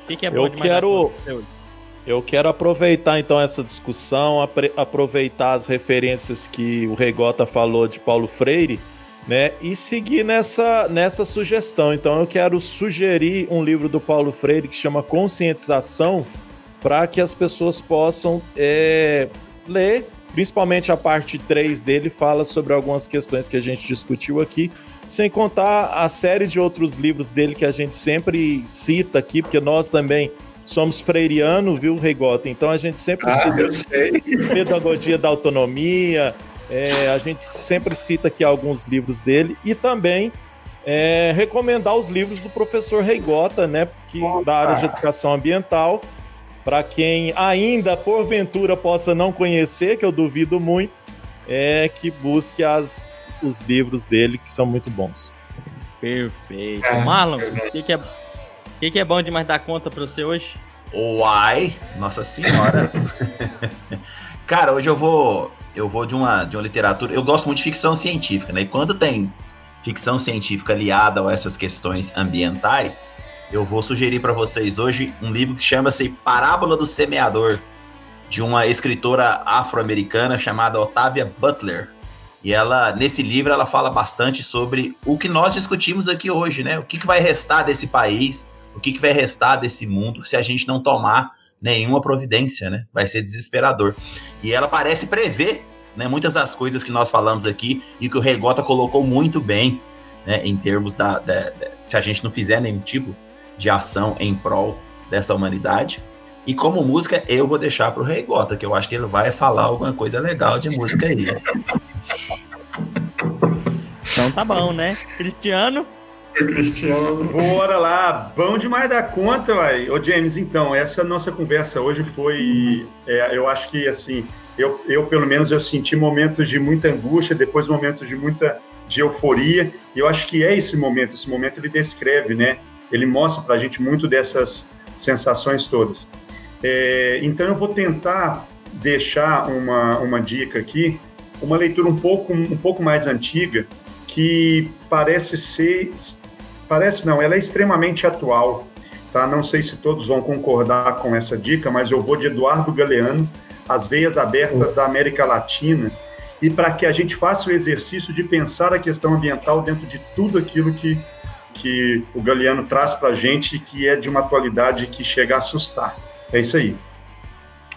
O que é bom demais da conta hoje? Eu quero aproveitar então essa discussão, aproveitar as referências que o Reigota falou de Paulo Freire, né, e seguir nessa sugestão. Então eu quero sugerir um livro do Paulo Freire que chama Conscientização, para que as pessoas possam ler. Principalmente a parte 3 dele fala sobre algumas questões que a gente discutiu aqui, sem contar a série de outros livros dele que a gente sempre cita aqui, porque nós também somos freirianos, viu, Reigota? Então a gente sempre cita Pedagogia da Autonomia, a gente sempre cita aqui alguns livros dele, e também recomendar os livros do professor Reigota, né, da área de educação ambiental, para quem ainda, porventura, possa não conhecer, que eu duvido muito, que busque os livros dele, que são muito bons. Perfeito. Marlon, o que é bom demais da conta para você hoje? Uai, nossa senhora. Cara, hoje eu vou de uma literatura... Eu gosto muito de ficção científica, né? E quando tem ficção científica aliada a essas questões ambientais, eu vou sugerir para vocês hoje um livro que chama-se Parábola do Semeador, de uma escritora afro-americana chamada Octavia Butler. E ela, nesse livro, ela fala bastante sobre o que nós discutimos aqui hoje, né? O que vai restar desse país, o que vai restar desse mundo se a gente não tomar nenhuma providência, né? Vai ser desesperador. E ela parece prever, né, muitas das coisas que nós falamos aqui e que o Reigota colocou muito bem, né, em termos se a gente não fizer nenhum tipo de ação em prol dessa humanidade. E como música, eu vou deixar para o Reigota, que eu acho que ele vai falar alguma coisa legal de música aí. Então tá bom, né? Cristiano. Bora lá, bom demais da conta, uai. Ô James, então, essa nossa conversa hoje foi, eu acho que assim, eu pelo menos eu senti momentos de muita angústia, depois momentos de euforia, e eu acho que é esse momento ele descreve, né? Ele mostra pra gente muito dessas sensações todas. Então eu vou tentar deixar uma dica aqui, uma leitura um pouco mais antiga, que ela é extremamente atual, tá? Não sei se todos vão concordar com essa dica, mas eu vou de Eduardo Galeano, As Veias Abertas da América Latina, e para que a gente faça o exercício de pensar a questão ambiental dentro de tudo aquilo que o Galeano traz para a gente, que é de uma atualidade que chega a assustar. É isso aí.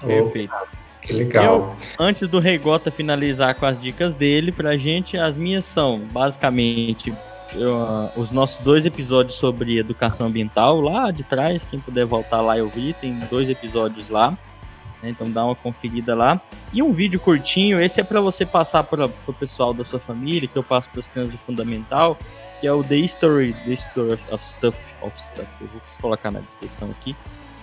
Perfeito. Que legal. Eu, antes do Reigota finalizar com as dicas dele, pra gente, as minhas são, basicamente, os nossos 2 episódios sobre educação ambiental, lá de trás, quem puder voltar lá e ouvir, tem 2 episódios lá, né, então dá uma conferida lá. E um vídeo curtinho, esse é pra você passar pro pessoal da sua família, que eu passo pras crianças do Fundamental, que é o The History of Stuff, eu vou colocar na descrição aqui,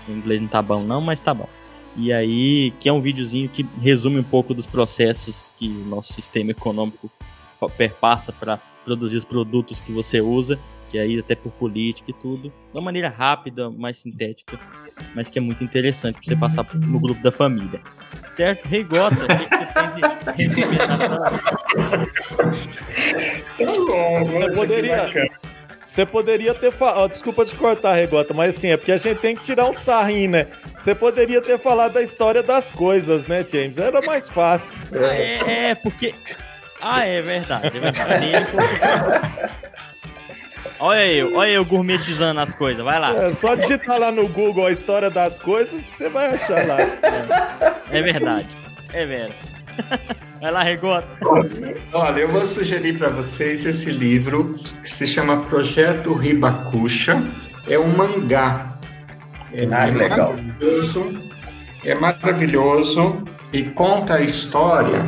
em inglês não tá bom não, mas tá bom. E aí, que é um videozinho que resume um pouco dos processos que o nosso sistema econômico perpassa para produzir os produtos que você usa, que aí até por política e tudo, de uma maneira rápida, mais sintética, mas que é muito interessante para você passar no grupo da família. Certo? Reigota, o que você tem de recomendação? Você poderia ter falado... Desculpa te cortar, Reigota, mas assim, é porque a gente tem que tirar um sarrinho, né? Você poderia ter falado da história das coisas, né, James? Era mais fácil. Porque... Ah, é verdade. Olha eu gourmetizando as coisas, vai lá. É só digitar lá no Google a história das coisas que você vai achar lá. É verdade. Vai lá, Reigota. Olha, eu vou sugerir para vocês esse livro que se chama Projeto Ribacuxa. É um mangá. Legal. É maravilhoso e conta a história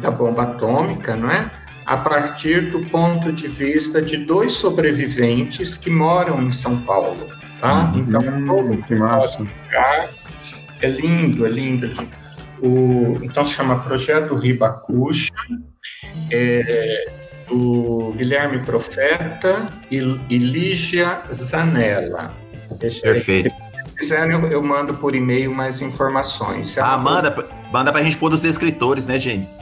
da bomba atômica, não é? A partir do ponto de vista de 2 sobreviventes que moram em São Paulo, tá? Então, que massa. É lindo. Então chama Projeto Ribacuxa, do Guilherme Profeta e Lígia Zanella. Perfeito. Se quiser, eu mando por e-mail mais informações. Manda pra gente pôr dos escritores, né, James?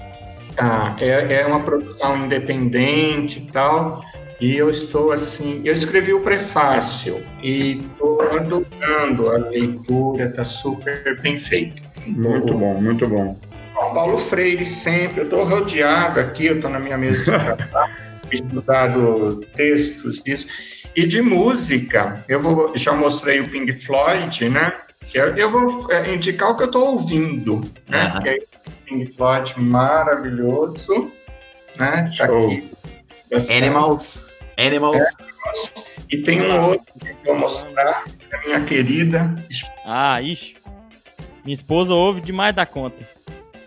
É uma produção independente e tal. E eu estou assim... Eu escrevi o prefácio e estou adorando a leitura, está super bem feita. Muito bom. Paulo Freire sempre, eu estou rodeado aqui, eu estou na minha mesa de trabalho, estudado textos disso. E de música, já mostrei o Pink Floyd, né? Que eu vou indicar o que eu estou ouvindo, né? Que é o Pink Floyd maravilhoso, né? Está aqui. Animals. E tem um outro que eu vou mostrar, a minha querida. Minha esposa ouve demais da conta.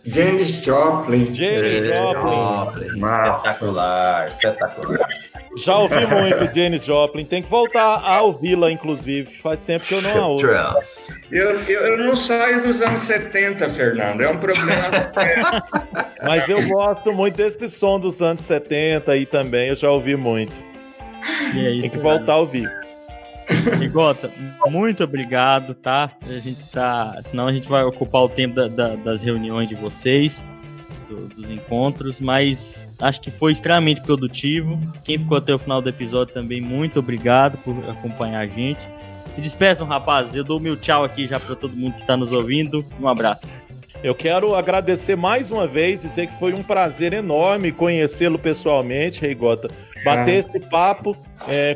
Janis Joplin. Espetacular. Já ouvi muito Janis Joplin. Tem que voltar a ouvi-la, inclusive. Faz tempo que eu não a ouço. Eu não saio dos anos 70, Fernando. É um problema. Mas eu gosto muito desse som dos anos 70 aí também. Eu já ouvi muito. E aí, tem que voltar a ouvir. Reigota, muito obrigado, tá? Senão a gente vai ocupar o tempo das reuniões de vocês. dos encontros, mas acho que foi extremamente produtivo. Quem ficou até o final do episódio também, muito obrigado por acompanhar a gente. Se despeçam, rapazes. Eu dou meu tchau aqui já para todo mundo que está nos ouvindo. Um abraço. Eu quero agradecer mais uma vez, dizer que foi um prazer enorme conhecê-lo pessoalmente, Reigota. Bater esse papo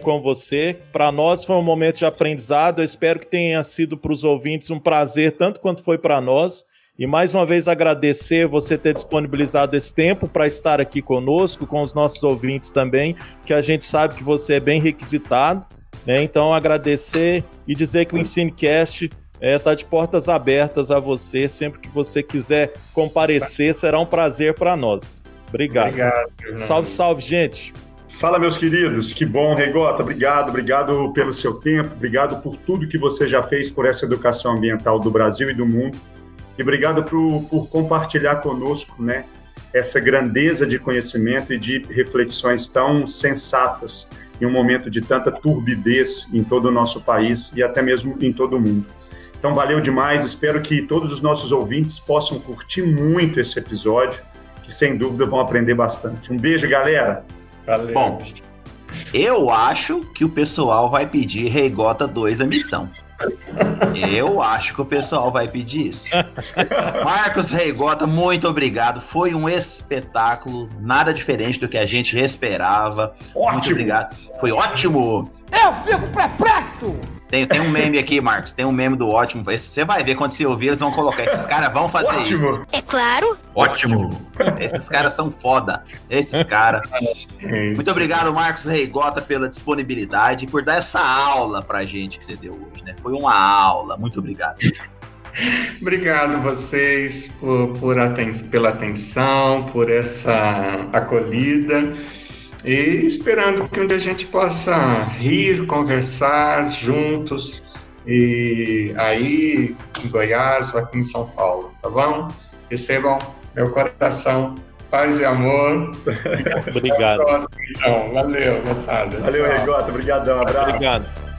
com você. Para nós foi um momento de aprendizado. Eu espero que tenha sido para os ouvintes um prazer, tanto quanto foi para nós. E mais uma vez agradecer você ter disponibilizado esse tempo para estar aqui conosco, com os nossos ouvintes também, que a gente sabe que você é bem requisitado, né? Então agradecer e dizer que o EnsinaCast está de portas abertas a você. Sempre que você quiser comparecer, será um prazer para nós. Obrigado. Salve, salve, gente. Fala, meus queridos. Que bom, Reigota. Obrigado pelo seu tempo. Obrigado por tudo que você já fez por essa educação ambiental do Brasil e do mundo. E obrigado por compartilhar conosco, né, essa grandeza de conhecimento e de reflexões tão sensatas em um momento de tanta turbidez em todo o nosso país e até mesmo em todo o mundo. Então, valeu demais. Espero que todos os nossos ouvintes possam curtir muito esse episódio, que sem dúvida vão aprender bastante. Um beijo, galera. Valeu. Bom, eu acho que o pessoal vai pedir Reigota 2 a missão. Eu acho que o pessoal vai pedir isso. Marcos Reigota, muito obrigado. Foi um espetáculo, nada diferente do que a gente esperava. Ótimo. Muito obrigado. Foi ótimo. Eu fico perplexo. Tem um meme aqui, Marcos. Tem um meme do ótimo. Você vai ver, quando você ouvir, eles vão colocar. Esses caras vão fazer ótimo. Isso. É claro. Ótimo. Esses caras são foda. Esses caras. Muito obrigado, Marcos Reigota, pela disponibilidade e por dar essa aula pra gente que você deu hoje, né? Foi uma aula. Muito obrigado. Obrigado vocês pela atenção, por essa acolhida. E esperando que um dia a gente possa rir, conversar juntos, e aí em Goiás ou aqui em São Paulo, tá bom? Recebam meu coração, paz e amor. Obrigado. Até a próxima, então. Valeu, moçada. Valeu, Reigota. Obrigadão, abraço. Obrigado.